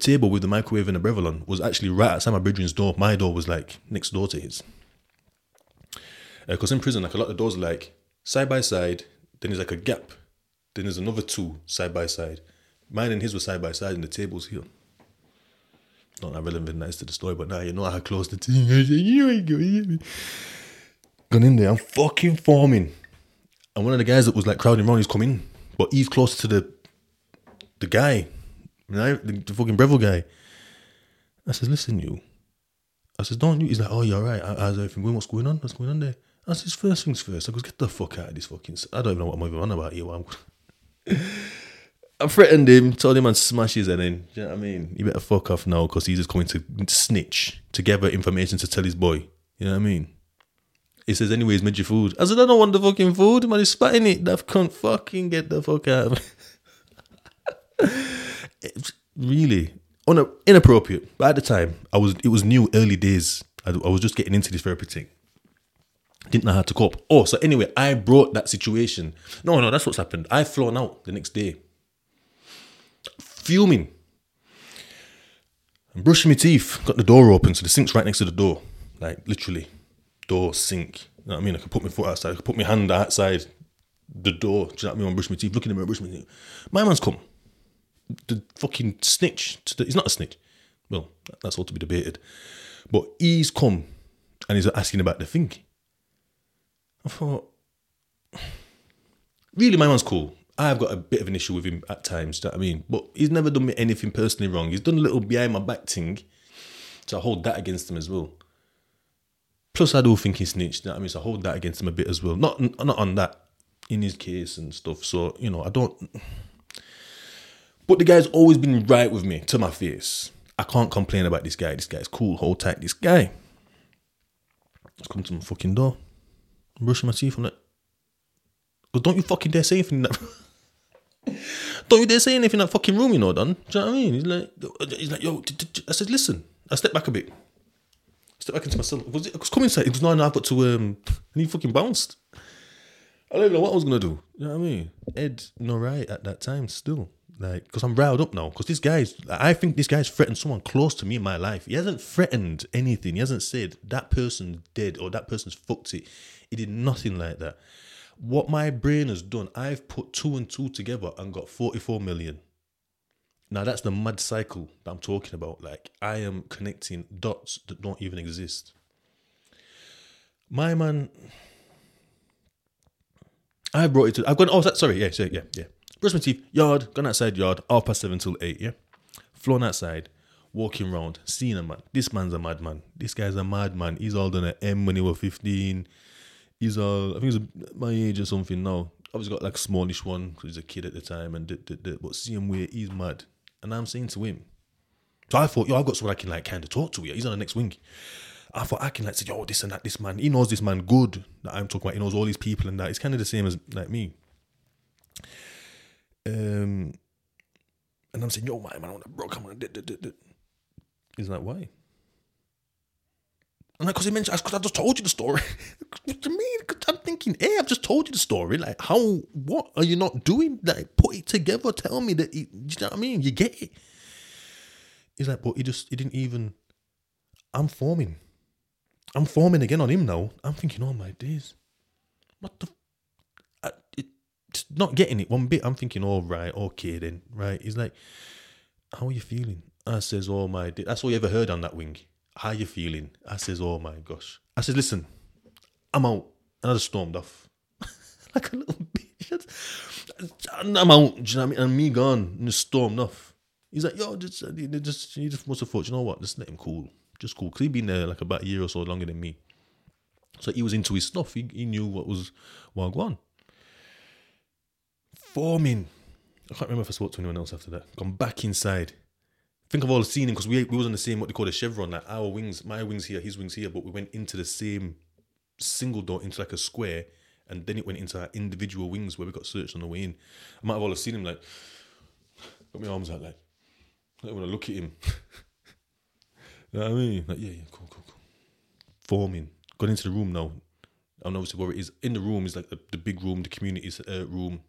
table with the microwave and the Breville on was actually right outside my bridging's door. My door was like next door to his. Because in prison, like a lot of the doors are like side by side. Then there's like a gap. Then there's another two side by side. Mine and his were side by side, and the table's here. Not that relevant, that is to the story, but now you know how close the thing is. You ain't gone in there. I'm fucking forming. And one of the guys that was like crowding around, he's come in. But he's closer to the guy, right? The fucking Breville guy. I says, listen, you. I says, don't you? He's like, oh, you're right. How's everything going? What's going on? What's going on there? I says, first things first. I goes, get the fuck out of this fucking... I don't even know what I'm even on about here. I threatened him, told him I'd smash his head in. Do you know what I mean? You better fuck off now, because he's just coming to snitch, to gather information to tell his boy. You know what I mean? He says, anyways, made your food. I said, I don't want the fucking food. Man, he's spitting it. That cunt, fucking get the fuck out of it. Really inappropriate. But at the time, it was new, early days. I was just getting into this therapy thing. Didn't know how to cope. Oh, so anyway, I brought that situation. No, that's what's happened. I flown out the next day. Fuming. I'm brushing my teeth. Got the door open, so the sink's right next to the door. Like, literally. Door, sink. You know what I mean? I could put my foot outside. I could put my hand outside the door. Do you know what I mean? I'm brushing my teeth. Look in the mirror, brushing my teeth. My man's come. The fucking snitch. He's not a snitch. Well, that's all to be debated. But he's come and he's asking about the thing. I thought, really, my man's cool. I've got a bit of an issue with him at times. Do you know what I mean? But he's never done me anything personally wrong. He's done a little behind my back thing. So I hold that against him as well. Plus, I do think he snitched. You know what I mean? So I hold that against him a bit as well. Not on that, in his case and stuff. So, you know, I don't... But the guy's always been right with me, to my face. I can't complain about this guy. This guy's cool. Hold tight, this guy. He's come to my fucking door. I'm brushing my teeth. I'm like, well, don't you fucking dare say anything in that... don't you dare say anything in that fucking room, you know, Dan. Do you know what I mean? He's like, yo... I said, listen. I stepped back a bit. Step back into myself. I was coming inside. It was no, I've got to, and he fucking bounced. I don't even know what I was going to do. You know what I mean? Ed, no right at that time still. Like, because I'm riled up now. Because I think this guy's threatened someone close to me in my life. He hasn't threatened anything. He hasn't said, that person's dead or that person's fucked it. He did nothing like that. What my brain has done, I've put 2 and 2 together and got 44 million. Now that's the mud cycle that I'm talking about. Like, I am connecting dots that don't even exist. My man, I brought it to, I've gone, oh, sorry, yeah. Brush my teeth, yard, gone outside yard, 7:30, yeah? Flown outside, walking round, seeing a man. This man's a madman. This guy's a madman. He's all done an M when he was 15. He's all, I think he's my age or something now. Obviously got like a smallish one because he's a kid at the time, and but see him where he's mad. And I'm saying to him, so I thought, yo, I've got someone I can like kind of talk to here. He's on the next wing. I thought I can like say, yo, this and that, this man, he knows this man good that I'm talking about. He knows all these people and that. It's kind of the same as like me. And I'm saying, yo, my man, I want to bro, come on. He's like, why? And like, because he mentioned, because I just told you the story. What do you mean? I'm thinking, hey, I've just told you the story. Like, how, what are you not doing? Like, put it together. Tell me that, you know what I mean? You get it. He's like, but he didn't even, I'm forming again on him now. I'm thinking, oh my days. What the, it's not getting it one bit. I'm thinking, oh, right, okay then, right. He's like, how are you feeling? I says, oh my days. That's all you ever heard on that wing. How you feeling? I says, oh my gosh. I says, listen, I'm out. And I just stormed off. Like a little bitch. I'm out. Do you know what I mean? And me gone. And just stormed off. He's like, yo, he just must have thought, you know what? Just let him cool. Just cool. Because he'd been there like about a year or so longer than me. So he was into his stuff. He knew what was going on. Forming. I can't remember if I spoke to anyone else after that. Gone back inside. Think I've all seen him because we was on the same, what they call a chevron, like our wings, my wings here, his wings here, but we went into the same single door, into like a square, and then it went into our individual wings where we got searched on the way in. I might have all seen him like, got my arms out like, I don't want to look at him. You know what I mean? Like, yeah, cool. Forming. Got into the room now. I don't know where it is. In the room is like the big room, the community room.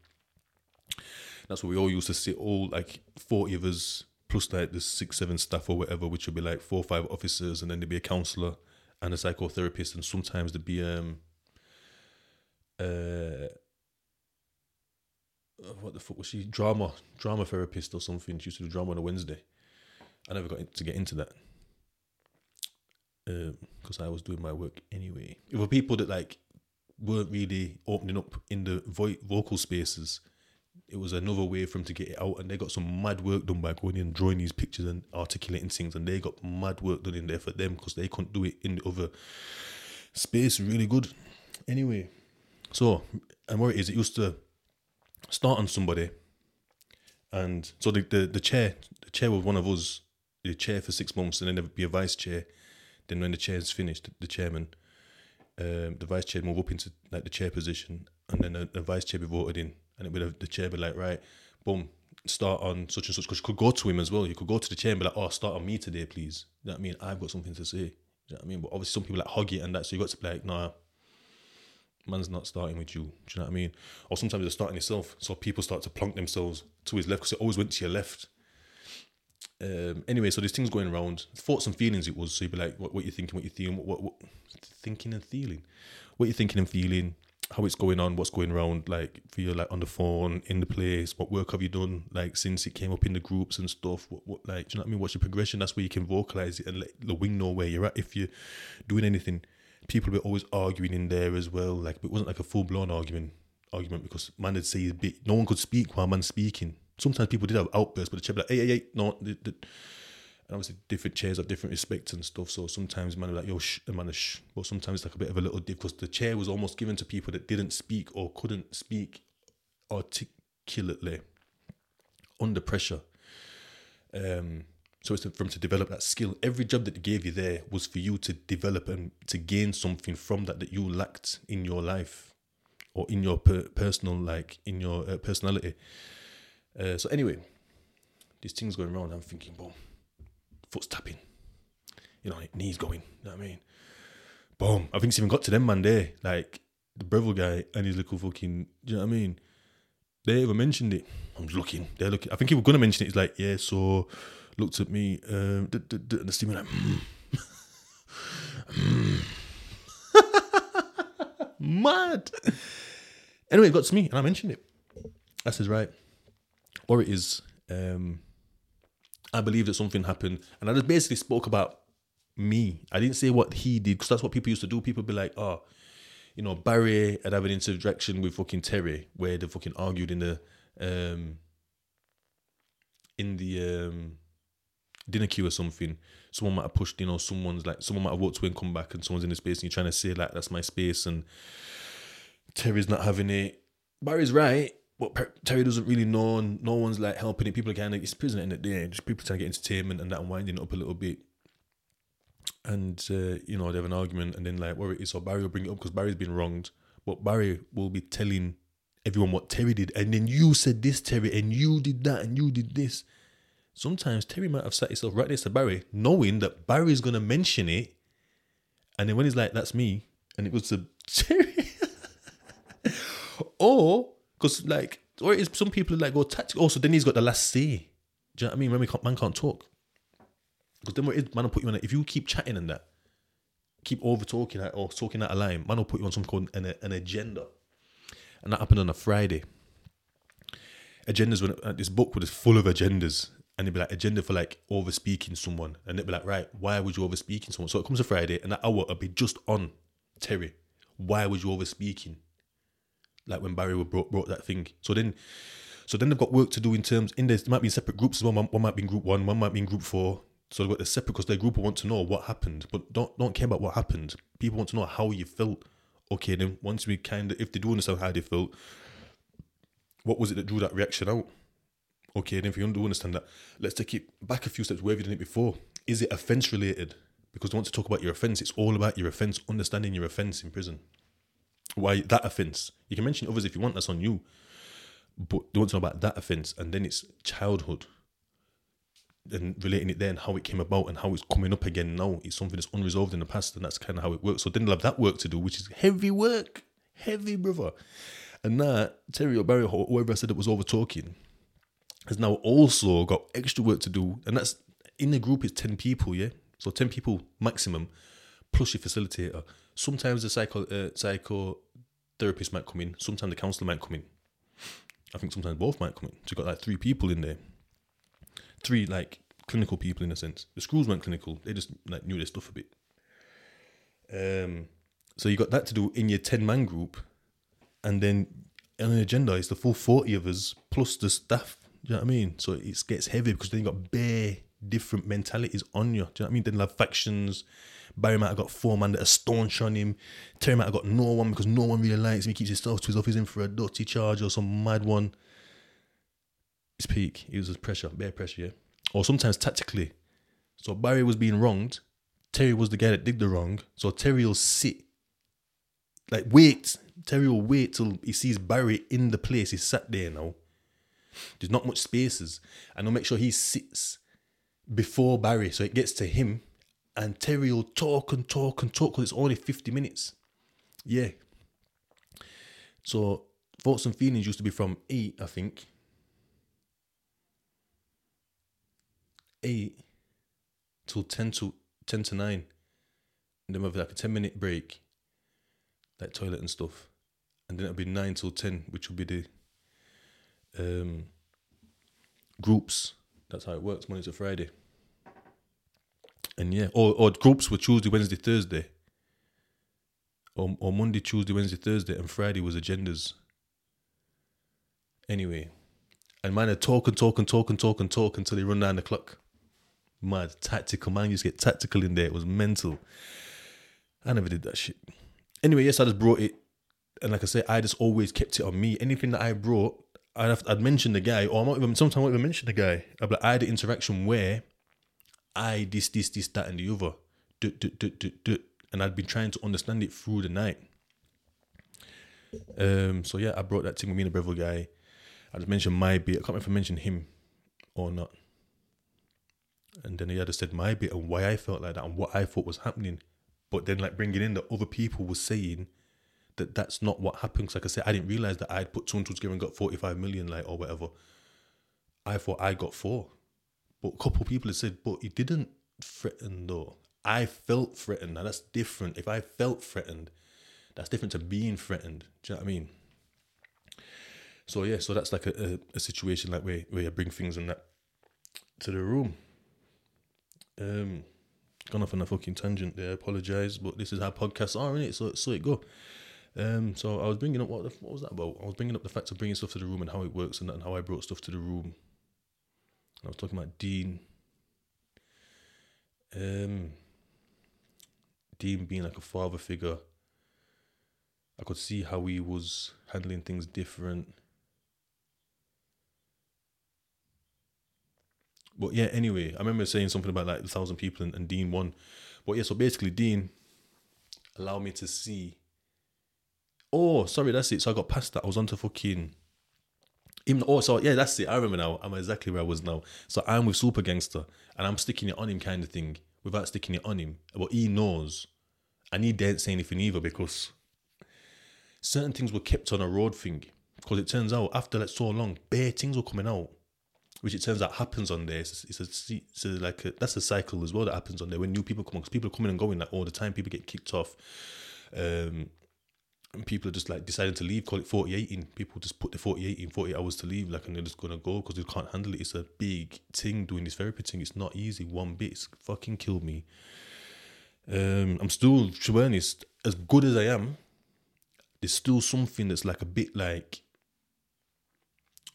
That's where we all used to sit, all like 40 of us, plus like the 6-7 staff or whatever, which would be like 4 or 5 officers, and then there'd be a counsellor and a psychotherapist, and sometimes there'd be what the fuck was she? Drama therapist or something. She used to do drama on a Wednesday. I never got to get into that because I was doing my work anyway. It were people that like weren't really opening up in the vocal spaces. It was another way for them to get it out, and they got some mad work done by going in and drawing these pictures and articulating things, and they got mad work done in there for them because they couldn't do it in the other space really good. Anyway, so, and where it is, it used to start on somebody, and so the chair was one of us, the chair for 6 months, and then there would be a vice chair. Then when the chair's finished, the chairman, the vice chair move up into like the chair position, and then the vice chair be voted in. And it would have, the chair be like, right, boom, start on such and such. Because you could go to him as well. You could go to the chair and be like, oh, start on me today, please. You know what I mean? I've got something to say. You know what I mean? But obviously some people like hog it and that. So you got to be like, nah, man's not starting with you. Do you know what I mean? Or sometimes they're starting yourself. So people start to plonk themselves to his left because it always went to your left. Anyway, so these things going around. Thoughts and feelings it was. So you'd be like, what you thinking, what you feeling, what thinking and feeling. What you thinking and feeling. How it's going on, what's going around, like for you, like on the phone, in the place, what work have you done, like since it came up in the groups and stuff, what like, do you know what I mean, what's your progression? That's where you can vocalise it and let the wing know where you're at. If you're doing anything, people were always arguing in there as well, like it wasn't like a full-blown argument because man would say he's big, no one could speak while man's speaking. Sometimes people did have outbursts, but the chair would be like, hey, no, and obviously different chairs have different respects and stuff. So sometimes man are like, yo, shh, and man is shh. But sometimes it's like a bit of a little dip because the chair was almost given to people that didn't speak or couldn't speak articulately under pressure. So it's for them to develop that skill. Every job that they gave you there was for you to develop and to gain something from that you lacked in your life or in your personality. So anyway, these things going around, I'm thinking, boom. Foot's tapping, you know, like knees going, you know what I mean? Boom. I think it's even got to them, man, there. Like, the Breville guy and his little fucking, do you know what I mean? They ever mentioned it. I'm just looking. They're looking. I think he was going to mention it. He's like, yeah, so, looked at me, and the steam like, Mad. Anyway, it got to me, and I mentioned it. I says, right, or it is, I believe that something happened. And I just basically spoke about me. I didn't say what he did, because that's what people used to do. People be like, oh, you know, Barry had an interaction with fucking Terry where they fucking argued in the dinner queue or something. Someone might have pushed, you know, someone might have walked away and come back and someone's in the space and you're trying to say like, that's my space and Terry's not having it. Barry's right, but Terry doesn't really know and no one's like helping it. People are kind of, it's prison at the end of the day, just people trying to get entertainment and that and winding it up a little bit. And, you know, they have an argument and then like, well, it is, so Barry will bring it up because Barry's been wronged. But Barry will be telling everyone what Terry did. And then you said this, Terry, and you did that, and you did this. Sometimes Terry might have sat himself right next to Barry, knowing that Barry's going to mention it. And then when he's like, that's me, and it goes to Terry. or some people like go tactical. Also, then he's got the last say. Do you know what I mean? When man can't talk. Because then what it is, man will put you on it. If you keep chatting and that, keep over-talking or talking out of line, man will put you on something called an agenda. And that happened on a Friday. Agendas, when this book was full of agendas. And it'd be like, agenda for like over-speaking someone. And it'd be like, right, why would you over-speaking someone? So it comes to Friday and that hour would be just on Terry. Why was you over-speaking? Like when Barry brought that thing. So then they've got work to do in terms, in there might be in separate groups as well. One might be in group 1, one might be in group 4. So they've got the separate because their group will want to know what happened, but don't care about what happened. People want to know how you felt. Okay, then once we kind of, if they do understand how they felt, what was it that drew that reaction out? Okay, then if you don't understand that, let's take it back a few steps where have you done it before. Is it offence related? Because they want to talk about your offence. It's all about your offence, understanding your offence in prison. Why that offence? You can mention others if you want, that's on you. But they want to know about that offence, and then it's childhood. And relating it there and how it came about and how it's coming up again now is something that's unresolved in the past, and that's kind of how it works. So then they'll have that work to do, which is heavy brother. And that Terry or Barry or whoever I said that was over talking has now also got extra work to do, and that's in the group is 10 people, yeah, so 10 people maximum plus your facilitator. Sometimes the psychotherapist might come in, sometimes the counsellor might come in, I think sometimes both might come in, so you've got like three people in there. Three, like, clinical people in a sense. The schools weren't clinical. They just, like, knew their stuff a bit. So you got that to do in your 10-man group. And then on an agenda, it's the full 40 of us plus the staff. Do you know what I mean? So it gets heavy because then you got bare different mentalities on you. Do you know what I mean? Then they'll have factions. Barry might have got 4 man that are staunch on him. Terry might have got no one because no one really likes him. He keeps himself to his office in for a dirty charge or some mad one. Peak, it was pressure, bare pressure, yeah. Or sometimes tactically. So Barry was being wronged. Terry was the guy that did the wrong. So Terry will sit, like wait. Terry will wait till he sees Barry in the place. He's sat there now. There's not much spaces, and he'll make sure he sits before Barry, so it gets to him. And Terry will talk because it's only 50 minutes. Yeah. So thoughts and feelings used to be from 8, I think. 8 till 10 to 9, and then we'll have like a 10-minute break, like toilet and stuff, and then it'll be 9 till 10, which will be the groups. That's how it works, Monday to Friday. And yeah, or groups were Tuesday, Wednesday, Thursday, or Monday, Tuesday, Wednesday, Thursday, and Friday was agendas. Anyway, and man, they talk until they run 9 o'clock. Mad, tactical, man, you just get tactical in there. It was mental. I never did that shit. Anyway, yes, I just brought it. And like I say, I just always kept it on me. Anything that I brought, I'd mention the guy, or I won't even mention the guy. I'd like, I had an interaction where I this, that, and the other. And I'd been trying to understand it through the night. So yeah, I brought that thing with me and the Breville guy. I just mentioned my bit. I can't remember if I mentioned him or not. And then I just said my bit and why I felt like that and what I thought was happening. But then like bringing in that other people were saying that that's not what happened. Because like I said, I didn't realise that I'd put 2 and 2 together and got 45 million like or whatever. I thought I got 4. But a couple of people had said, but it didn't threaten though. I felt threatened. Now that's different. If I felt threatened, that's different to being threatened. Do you know what I mean? So yeah, so that's like a situation like where I bring things and that to the room. Gone off on a fucking tangent there. I apologise, but this is how podcasts are, innit? So it go. So I was bringing up what was that about? I was bringing up the fact of bringing stuff to the room and how it works and that, and how I brought stuff to the room. And I was talking about Dean. Dean being like a father figure. I could see how he was handling things different. But yeah, anyway, I remember saying something about like 1,000 people and Dean won. But yeah, so basically Dean allowed me to see. Oh, sorry, that's it. So I got past that. I was on to fucking... that's it. I remember now. I'm exactly where I was now. So I'm with Super Gangster and I'm sticking it on him kind of thing without sticking it on him. But he knows. And he didn't say anything either because certain things were kept on a road thing. Because it turns out after like so long, bare things were coming out. Which it turns out happens on there. It's that's a cycle as well that happens on there when new people come on. Because people are coming and going like all the time. People get kicked off. And people are just like deciding to leave, call it 48ing. People just put the 48 hours to leave, like, and they're just going to go because they can't handle it. It's a big thing doing this therapy thing. It's not easy one bit. It's fucking killed me. I'm still, to be honest, as good as I am, there's still something that's like a bit like,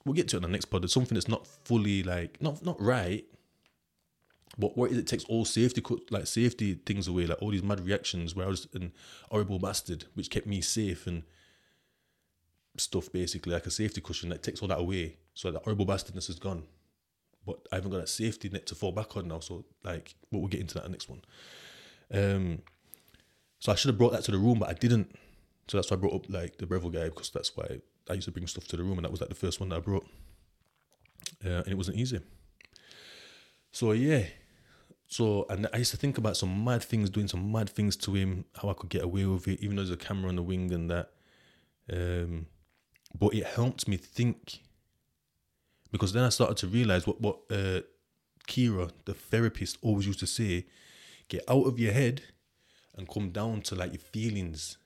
we'll get to it on the next pod, there's something that's not fully like, not right, but what is it takes all safety things away, like all these mad reactions where I was an horrible bastard, which kept me safe and stuff basically, like a safety cushion that takes all that away. So that horrible bastardness is gone. But I haven't got that safety net to fall back on now. So like, but we'll get into that in the next one. So I should have brought that to the room, but I didn't. So that's why I brought up like the Breville guy, because that's why I used to bring stuff to the room and that was like the first one that I brought. And it wasn't easy. So yeah. So, and I used to think about some mad things, doing some mad things to him, how I could get away with it, even though there's a camera on the wing and that. But it helped me think, because then I started to realise what Kira, the therapist, always used to say, get out of your head and come down to like your feelings.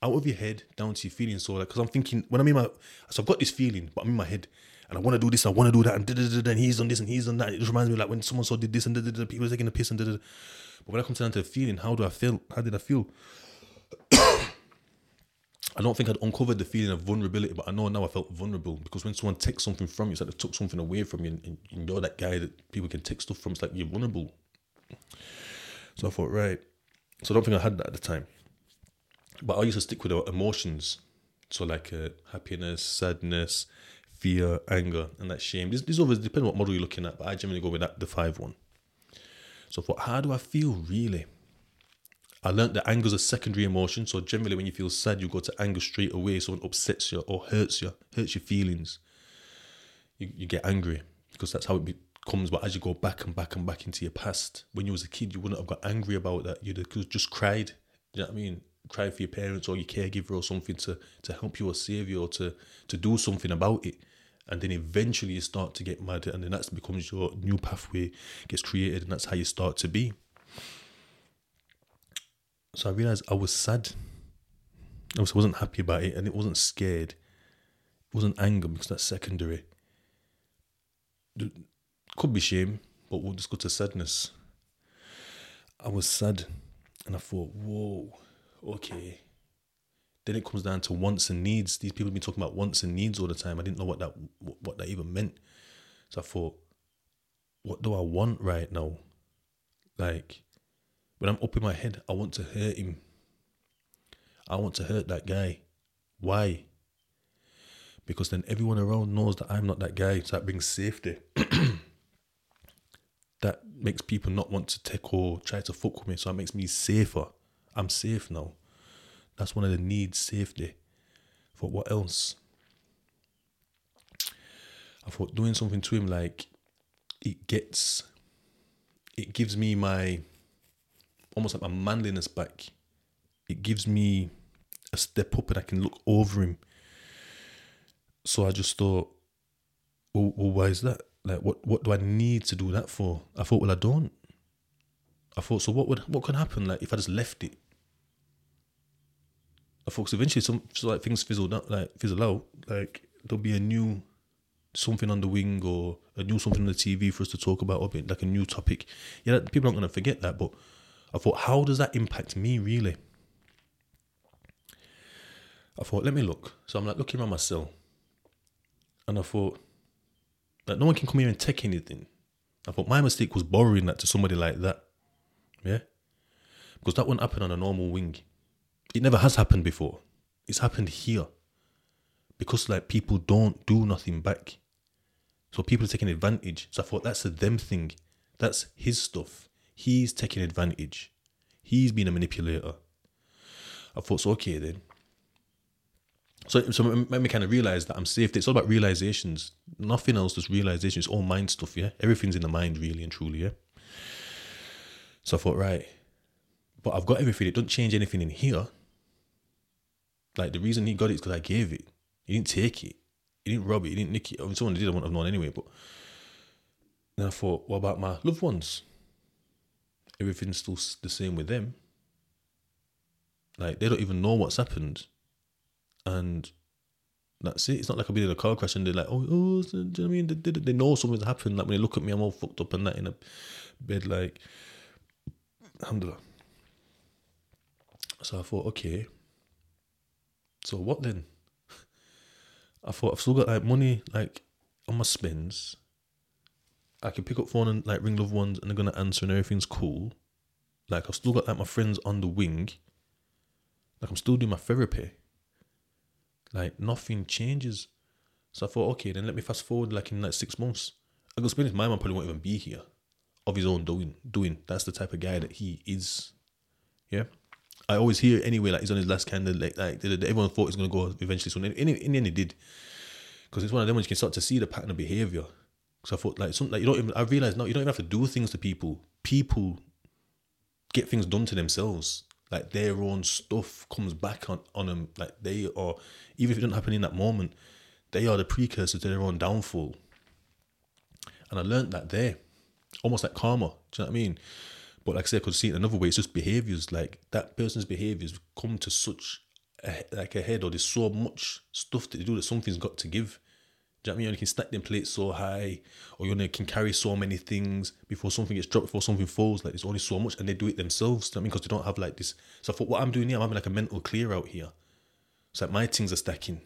Out of your head, down to your feelings. So like, because I'm thinking, I've got this feeling, but I'm in my head. And I want to do this, I want to do that, and he's done this, and he's done that. It just reminds me of like when someone so did this, and people were taking the piss, and . But when I come down to the feeling, how do I feel? How did I feel? I don't think I'd uncovered the feeling of vulnerability, but I know now I felt vulnerable. Because when someone takes something from you, it's like they took something away from you, and you're that guy that people can take stuff from. It's like you're vulnerable. So I thought, right. So I don't think I had that at the time. But I used to stick with emotions. So like happiness, sadness, fear, anger, and that shame. These always depend on what model you're looking at, but I generally go with that, the 5-1. So I thought, how do I feel really? I learned that anger is a secondary emotion. So generally when you feel sad, you go to anger straight away. Someone upsets you or hurts your feelings. You get angry because that's how it becomes. But as you go back and back and back into your past, when you was a kid, you wouldn't have got angry about that. You'd have just cried. You know what I mean? Cry for your parents or your caregiver or something to help you or save you or to do something about it. And then eventually you start to get mad, and then that becomes your new pathway, gets created, and that's how you start to be. So I realised I was sad. I wasn't happy about it, and it wasn't scared. It wasn't anger, because that's secondary. Could be shame, but we'll just go to sadness. I was sad, and I thought, whoa, okay. Then it comes down to wants and needs. These people have been talking about wants and needs all the time. I didn't know what that even meant. So I thought, what do I want right now? Like, when I'm up in my head, I want to hurt him. I want to hurt that guy. Why? Because then everyone around knows that I'm not that guy. So that brings safety. That makes people not want to take or try to fuck with me. So it makes me safer. I'm safe now. That's one of the needs, safety. For what else? I thought doing something to him, like, it gives me my, almost like my manliness back. It gives me a step up and I can look over him. So I just thought, well why is that? Like, what do I need to do that for? I thought, well, I don't. I thought, so what could happen, like, if I just left it? I thought, so eventually things fizzle out. Like, there'll be a new something on the wing or a new something on the TV for us to talk about, or like a new topic. Yeah, people aren't going to forget that, but I thought, how does that impact me really? I thought, let me look. So I'm like looking around my cell, and I thought that no one can come here and take anything. I thought my mistake was borrowing that to somebody like that. Yeah? Because that wouldn't happen on a normal wing. It never has happened before. It's happened here. Because like people don't do nothing back. So people are taking advantage. So I thought that's a them thing. That's his stuff. He's taking advantage. He's been a manipulator. I thought, so okay then. So made me kind of realise that I'm safe. It's all about realisations. Nothing else, just realisations. It's all mind stuff, yeah? Everything's in the mind really and truly, yeah? So I thought, right. But I've got everything. It doesn't change anything in here. Like the reason he got it is because I gave it. He didn't take it. He didn't rob it. He didn't nick it. I mean, someone did, I wouldn't have known anyway. But then I thought, what about my loved ones? Everything's still the same with them. Like, they don't even know what's happened. And that's it. It's not like I've been in a car crash and they're like, oh, do you know what I mean? They know something's happened. Like, when they look at me, I'm all fucked up and that in a bed, like, alhamdulillah. So I thought, okay. So what then? I thought, I've still got like money like on my spends. I can pick up phone and like ring loved ones and they're gonna answer and everything's cool. Like I've still got like my friends on the wing. Like I'm still doing my therapy. Like nothing changes. So I thought, okay, then let me fast forward like in like 6 months. I go spend it. My man probably won't even be here of his own doing. That's the type of guy that he is. Yeah. I always hear anyway, like he's on his last kind of like everyone thought he's going to go eventually. So in the end, he did. Because it's one of them when you can start to see the pattern of behaviour. Because I thought, like, something like I realised now you don't even have to do things to people. People get things done to themselves. Like their own stuff comes back on them. Like they are, even if it doesn't happen in that moment, they are the precursor to their own downfall. And I learned that there. Almost like karma. Do you know what I mean? But like I said, I could see it another way. It's just behaviours. Like that person's behaviours come to such a head, or there's so much stuff that they do that something's got to give. Do you know what I mean? You can stack them plates so high, or you can carry so many things before something gets dropped, before something falls. Like there's only so much, and they do it themselves. Do you know what I mean? Because they don't have like this. So I thought, what I'm doing here, I'm having like a mental clear out here. It's like my things are stacking,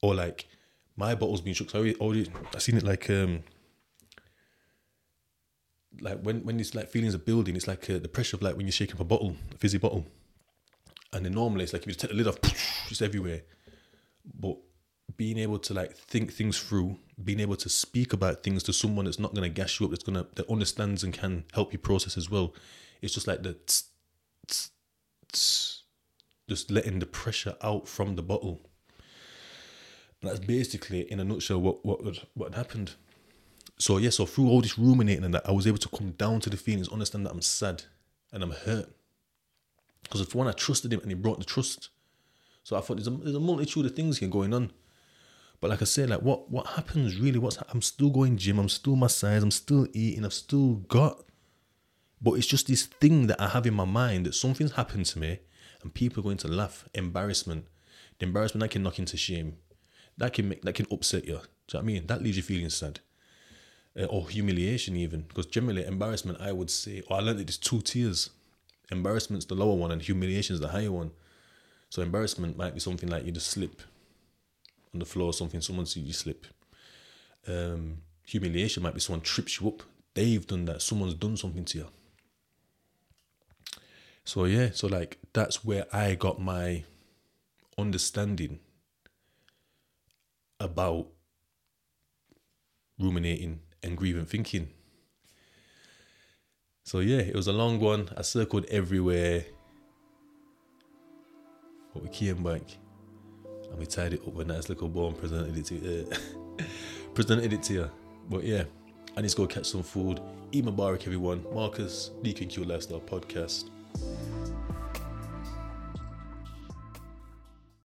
or like my bottle's being shook. So I seen it like like when these like feelings are building, it's like the pressure of like when you're shaking up a bottle, a fizzy bottle, and then normally it's like if you just take the lid off, it's everywhere. But being able to like think things through, being able to speak about things to someone that's not gonna gas you up, that understands and can help you process as well, it's just like the just letting the pressure out from the bottle. And that's basically in a nutshell what happened. So yeah, so through all this ruminating and that, I was able to come down to the feelings, understand that I'm sad and I'm hurt. Because for one, I trusted him and he brought the trust. So I thought there's a multitude of things here going on. But like I said, like what happens really? I'm still going gym, I'm still my size, I'm still eating, I've still got. But it's just this thing that I have in my mind that something's happened to me and people are going to laugh. Embarrassment. The embarrassment that can knock into shame. That can upset you. Do you know what I mean? That leaves you feeling sad. Or humiliation even, because generally embarrassment, I would say, or I learned that there's two tiers. Embarrassment's the lower one and humiliation's the higher one. So embarrassment might be something like you just slip on the floor or something, someone sees you slip. Humiliation might be someone trips you up, they've done that, someone's done something to you. So yeah, so like that's where I got my understanding about ruminating and grieving thinking. So yeah, it was a long one. I circled everywhere, but we came back and we tied it up with a nice little bow and presented it to you. But yeah, I need to go catch some food. Eat Mubarak, everyone. Marcus, DK Q Lifestyle Podcast.